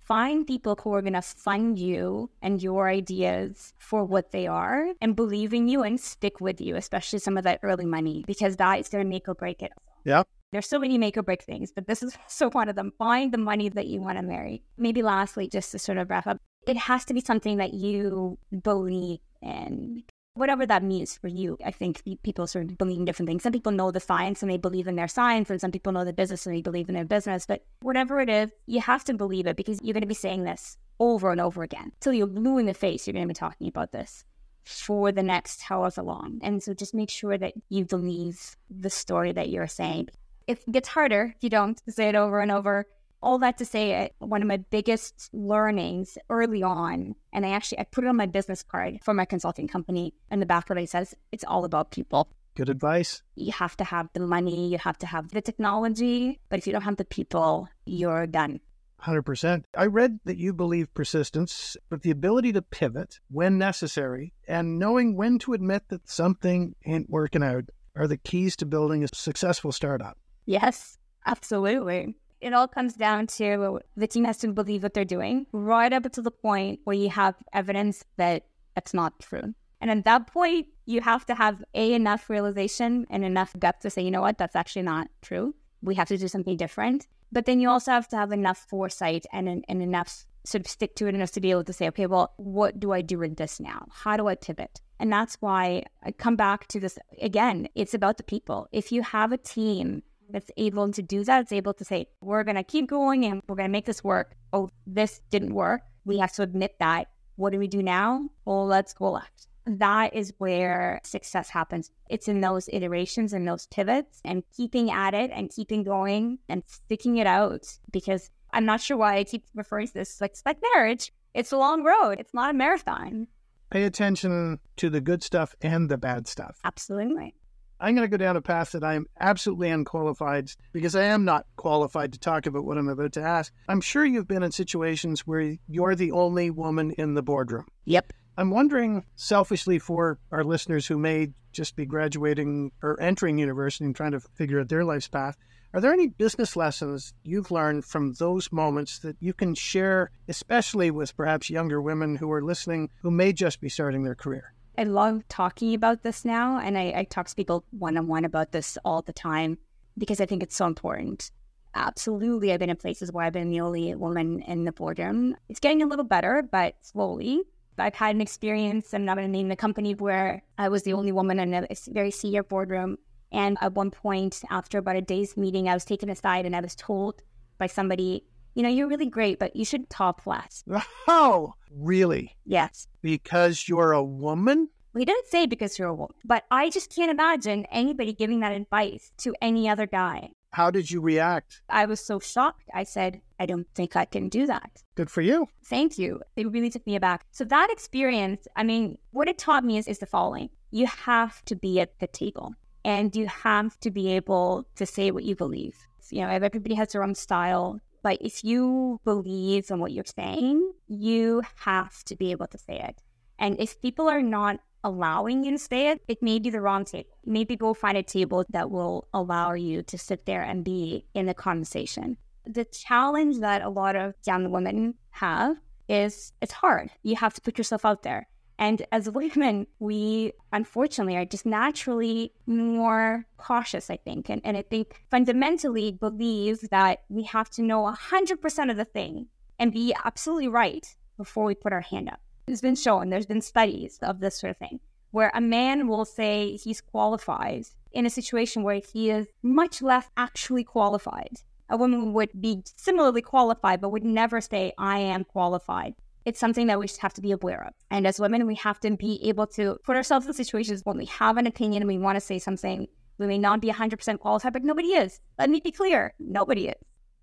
Find people who are going to fund you and your ideas for what they are and believe in you and stick with you, especially some of that early money, because that is going to make or break it. Yeah. There's so many make or break things, but this is so one of them. Find the money that you want to marry. Maybe lastly, just to sort of wrap up, it has to be something that you believe in. Whatever that means for you, I think people sort of believe in different things. Some people know the science and they believe in their science, and some people know the business and they believe in their business. But whatever it is, you have to believe it, because you're going to be saying this over and over again. Till you're blue in the face, you're going to be talking about this. for the next however long. And so just make sure that you believe the story that you're saying. If it gets harder, you don't say it over and over. All that to say, one of my biggest learnings early on, and I actually I put it on my business card for my consulting company in the back where it says, it's all about people. Good advice. You have to have the money, you have to have the technology, but if you don't have the people, you're done. one hundred percent. I read that you believe persistence, but the ability to pivot when necessary and knowing when to admit that something ain't working out are the keys to building a successful startup. Yes, absolutely. It all comes down to the team has to believe what they're doing right up to the point where you have evidence that that's not true. And at that point, you have to have a enough realization and enough depth to say, you know what, that's actually not true. We have to do something different. But then you also have to have enough foresight and, and enough sort of stick to it enough to be able to say, okay, well, what do I do with this now? How do I pivot? And that's why I come back to this again. It's about the people. If you have a team that's able to do that, it's able to say, we're going to keep going and we're going to make this work. Oh, this didn't work. We have to admit that. What do we do now? Well, let's go left. That is where success happens. It's in those iterations and those pivots and keeping at it and keeping going and sticking it out, because I'm not sure why I keep referring to this. Like, it's like marriage. It's a long road. It's not a marathon. Pay attention to the good stuff and the bad stuff. Absolutely. I'm going to go down a path that I am absolutely unqualified, because I am not qualified to talk about what I'm about to ask. I'm sure you've been in situations where you're the only woman in the boardroom. Yep. I'm wondering, selfishly, for our listeners who may just be graduating or entering university and trying to figure out their life's path, are there any business lessons you've learned from those moments that you can share, especially with perhaps younger women who are listening, who may just be starting their career? I love talking about this now, and I, I talk to people one-on-one about this all the time, because I think it's so important. Absolutely, I've been in places where I've been the only woman in the boardroom. It's getting a little better, but slowly. I've had an experience, I'm not going to name the company, where I was the only woman in a very senior boardroom. And at one point, after about a day's meeting, I was taken aside and I was told by somebody, you know, you're really great, but you should top less. Oh, really? Yes. Because you're a woman? We didn't say because you're a woman, but I just can't imagine anybody giving that advice to any other guy. How did you react? I was so shocked. I said, I don't think I can do that. Good for you. Thank you. It really took me aback. So that experience, I mean, what it taught me is, is the following. You have to be at the table and you have to be able to say what you believe. You know, everybody has their own style, but if you believe in what you're saying, you have to be able to say it. And if people are not allowing you to say it, it may be the wrong table. Maybe go find a table that will allow you to sit there and be in the conversation. The challenge that a lot of young women have is it's hard. You have to put yourself out there. And as women, we unfortunately are just naturally more cautious, I think. And, and I think fundamentally believe that we have to know one hundred percent of the thing and be absolutely right before we put our hand up. It's been shown, there's been studies of this sort of thing, where a man will say he's qualified in a situation where he is much less actually qualified. A woman would be similarly qualified, but would never say, I am qualified. It's something that we just have to be aware of. And as women, we have to be able to put ourselves in situations when we have an opinion and we want to say something. We may not be one hundred percent qualified, but nobody is. Let me be clear. Nobody is.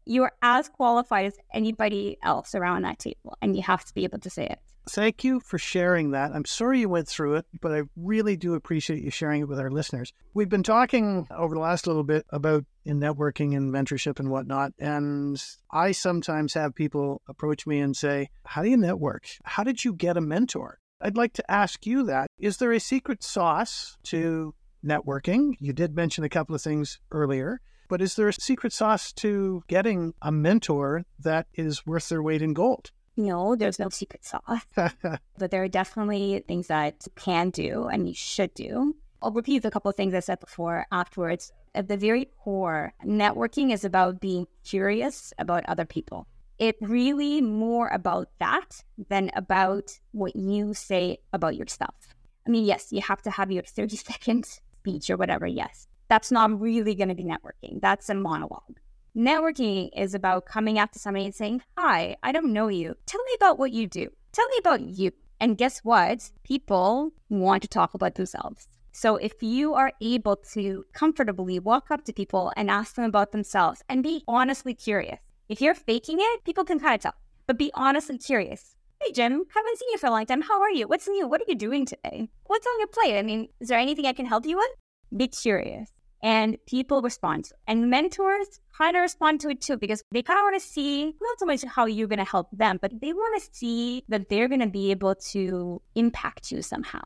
You are as qualified as anybody else around that table, and you have to be able to say it. Thank you for sharing that. I'm sorry you went through it, but I really do appreciate you sharing it with our listeners. We've been talking over the last little bit about in networking and mentorship and whatnot, and I sometimes have people approach me and say, how do you network? How did you get a mentor? I'd like to ask you that. Is there a secret sauce to networking? You did mention a couple of things earlier. But is there a secret sauce to getting a mentor that is worth their weight in gold? No, there's no secret sauce. But there are definitely things that you can do and you should do. I'll repeat a couple of things I said before afterwards. At the very core, networking is about being curious about other people. It's really more about that than about what you say about yourself. I mean, yes, you have to have your thirty-second speech or whatever, yes. That's not really going to be networking. That's a monologue. Networking is about coming up to somebody and saying, hi, I don't know you. Tell me about what you do. Tell me about you. And guess what? People want to talk about themselves. So if you are able to comfortably walk up to people and ask them about themselves and be honestly curious. If you're faking it, people can kind of tell. But be honestly curious. Hey, Jim, haven't seen you for a long time. How are you? What's new? What are you doing today? What's on your plate? I mean, is there anything I can help you with? Be curious. And people respond. And mentors kind of respond to it too, because they kind of want to see, not so much how you're going to help them, but they want to see that they're going to be able to impact you somehow.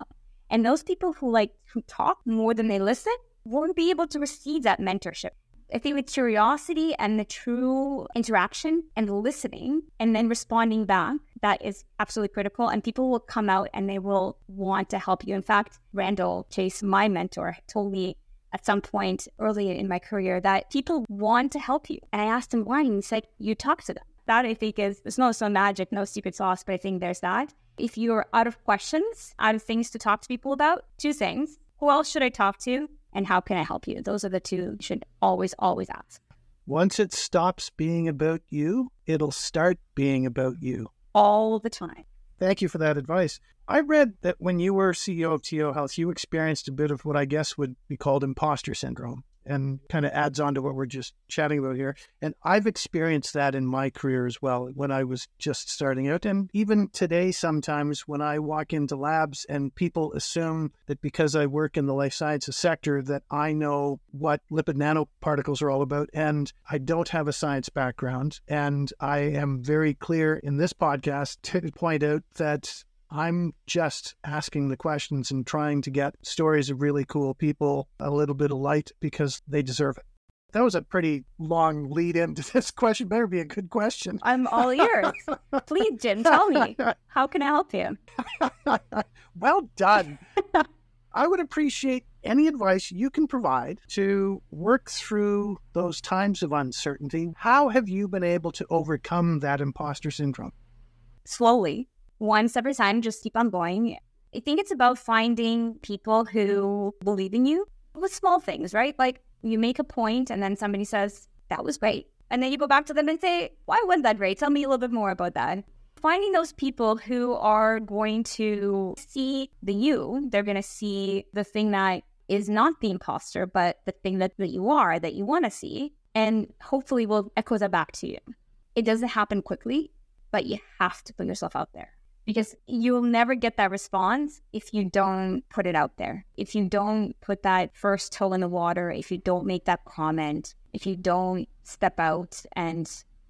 And those people who like who talk more than they listen won't be able to receive that mentorship. I think the curiosity and the true interaction and listening and then responding back, that is absolutely critical. And people will come out and they will want to help you. In fact, Randall Chase, my mentor, told me at some point early in my career that people want to help you. And I asked him why, and he said, you talk to them. That I think is, it's not so magic, no secret sauce, but I think there's that. If you're out of questions, out of things to talk to people about, two things. Who else should I talk to? And how can I help you? Those are the two you should always, always ask. Once it stops being about you, it'll start being about you. All the time. Thank you for that advice. I read that when you were C E O of T O Health, you experienced a bit of what I guess would be called imposter syndrome, and kind of adds on to what we're just chatting about here. And I've experienced that in my career as well when I was just starting out. And even today, sometimes when I walk into labs and people assume that because I work in the life sciences sector that I know what lipid nanoparticles are all about, and I don't have a science background. And I am very clear in this podcast to point out that I'm just asking the questions and trying to get stories of really cool people a little bit of light because they deserve it. That was a pretty long lead into this question. Better be a good question. I'm all ears. Please, Jim, tell me. How can I help you? Well done. I would appreciate any advice you can provide to work through those times of uncertainty. How have you been able to overcome that imposter syndrome? Slowly. One step at a time, just keep on going. I think it's about finding people who believe in you with small things, right? Like you make a point and then somebody says, that was great. And then you go back to them and say, why wasn't that great? Tell me a little bit more about that. Finding those people who are going to see the you, they're going to see the thing that is not the imposter, but the thing that, that you are, that you want to see, and hopefully will echo that back to you. It doesn't happen quickly, but you have to put yourself out there. Because you'll never get that response if you don't put it out there. If you don't put that first toe in the water, if you don't make that comment, if you don't step out and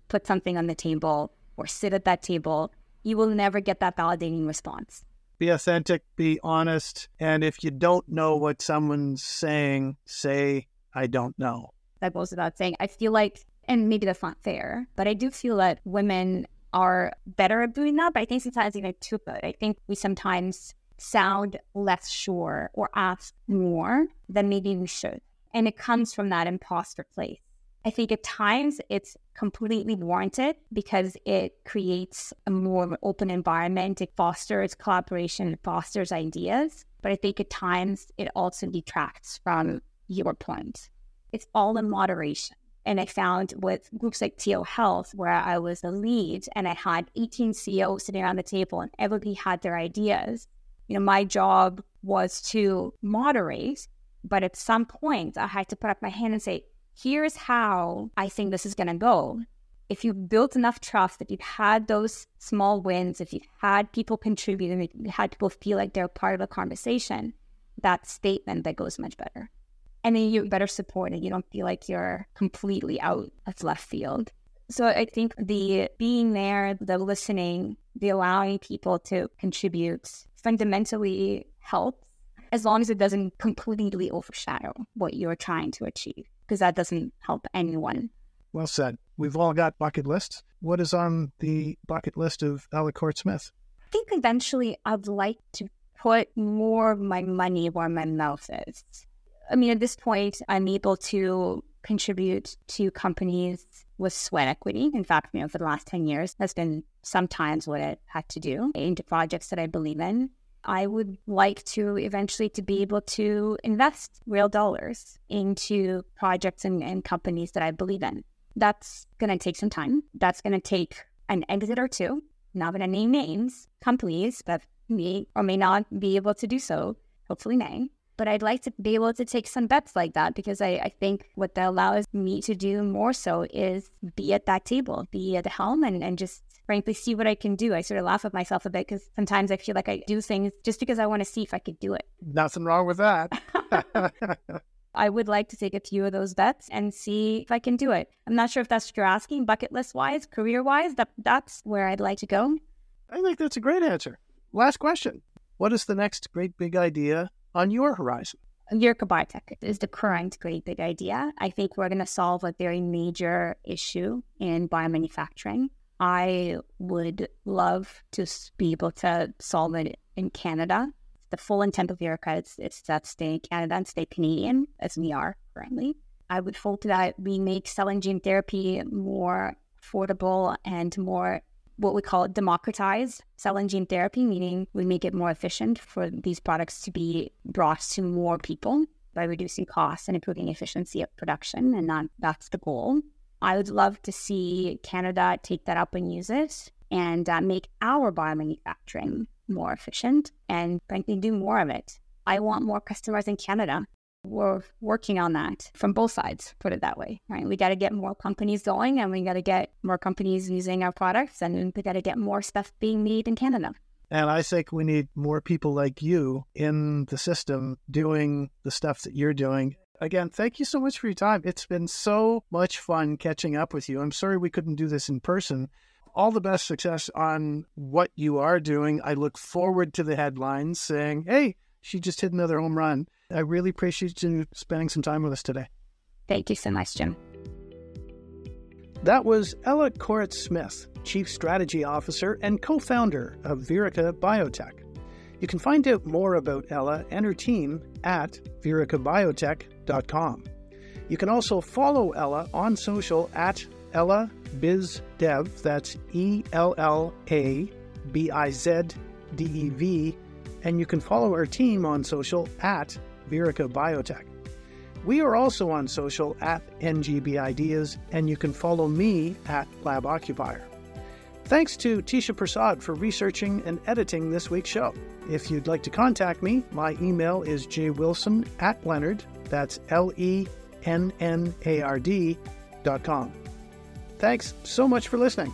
put something on the table or sit at that table, you will never get that validating response. Be authentic, be honest. And if you don't know what someone's saying, say, I don't know. That goes without saying. I feel like, and maybe that's not fair, but I do feel that women are better at doing that, but I think sometimes even too good. I think we sometimes sound less sure or ask more than maybe we should. And it comes from that imposter place. I think at times it's completely warranted because it creates a more open environment. It fosters collaboration, it fosters ideas. But I think at times it also detracts from your point. It's all in moderation. And I found with groups like T O Health, where I was the lead and I had eighteen C E Os sitting around the table and everybody had their ideas. You know, my job was to moderate, but at some point I had to put up my hand and say, here's how I think this is going to go. If you've built enough trust, if you've had those small wins, if you've had people contribute and you've had people feel like they're part of the conversation, that statement that goes much better. And then you're better supported. You don't feel like you're completely out of left field. So I think the being there, the listening, the allowing people to contribute fundamentally helps, as long as it doesn't completely overshadow what you're trying to achieve, because that doesn't help anyone. Well said. We've all got bucket lists. What is on the bucket list of Ella Korets-Smith? I think eventually I'd like to put more of my money where my mouth is. I mean, at this point, I'm able to contribute to companies with sweat equity. In fact, you know, for the last ten years, that's been sometimes what I had to do into projects that I believe in. I would like to eventually to be able to invest real dollars into projects and, and companies that I believe in. That's going to take some time. That's going to take an exit or two. Not going to name names, companies, but may or may not be able to do so, hopefully may. But I'd like to be able to take some bets like that, because I, I think what that allows me to do more so is be at that table, be at the helm, and, and just frankly see what I can do. I sort of laugh at myself a bit because sometimes I feel like I do things just because I want to see if I could do it. Nothing wrong with that. I would like to take a few of those bets and see if I can do it. I'm not sure if that's what you're asking, bucket list wise, career wise, that, that's where I'd like to go. I think that's a great answer. Last question. What is the next great big idea on your horizon? Virica Biotech is the current great big idea. I think we're going to solve a very major issue in biomanufacturing. I would love to be able to solve it in Canada. The full intent of Virica is, is that stay Canada and stay Canadian, as we are currently. I would hope that we make cell and gene therapy more affordable and more, what we call democratized cell and gene therapy, meaning we make it more efficient for these products to be brought to more people by reducing costs and improving efficiency of production, and that, that's the goal. I would love to see Canada take that up and use it and uh, make our biomanufacturing more efficient and, frankly, do more of it. I want more customers in Canada. We're working on that from both sides, put it that way, right? We got to get more companies going, and we got to get more companies using our products, and we got to get more stuff being made in Canada. And I think we need more people like you in the system doing the stuff that you're doing. Again, thank you so much for your time. It's been so much fun catching up with you. I'm sorry we couldn't do this in person. All the best success on what you are doing. I look forward to the headlines saying, hey, she just hit another home run. I really appreciate you spending some time with us today. Thank you so much, Jim. That was Ella Korets-Smith, Chief Strategy Officer and co-founder of Virica Biotech. You can find out more about Ella and her team at virica biotech dot com. You can also follow Ella on social at Ella Biz Dev, that's E L L A B I Z D E V, and you can follow our team on social at Virica Biotech. We are also on social at N G B Ideas, and you can follow me at Lab Occupier. Thanks to Tisha Prasad for researching and editing this week's show. If you'd like to contact me, my email is jwilson at Leonard, that's L E N N A R D dot com. Thanks so much for listening.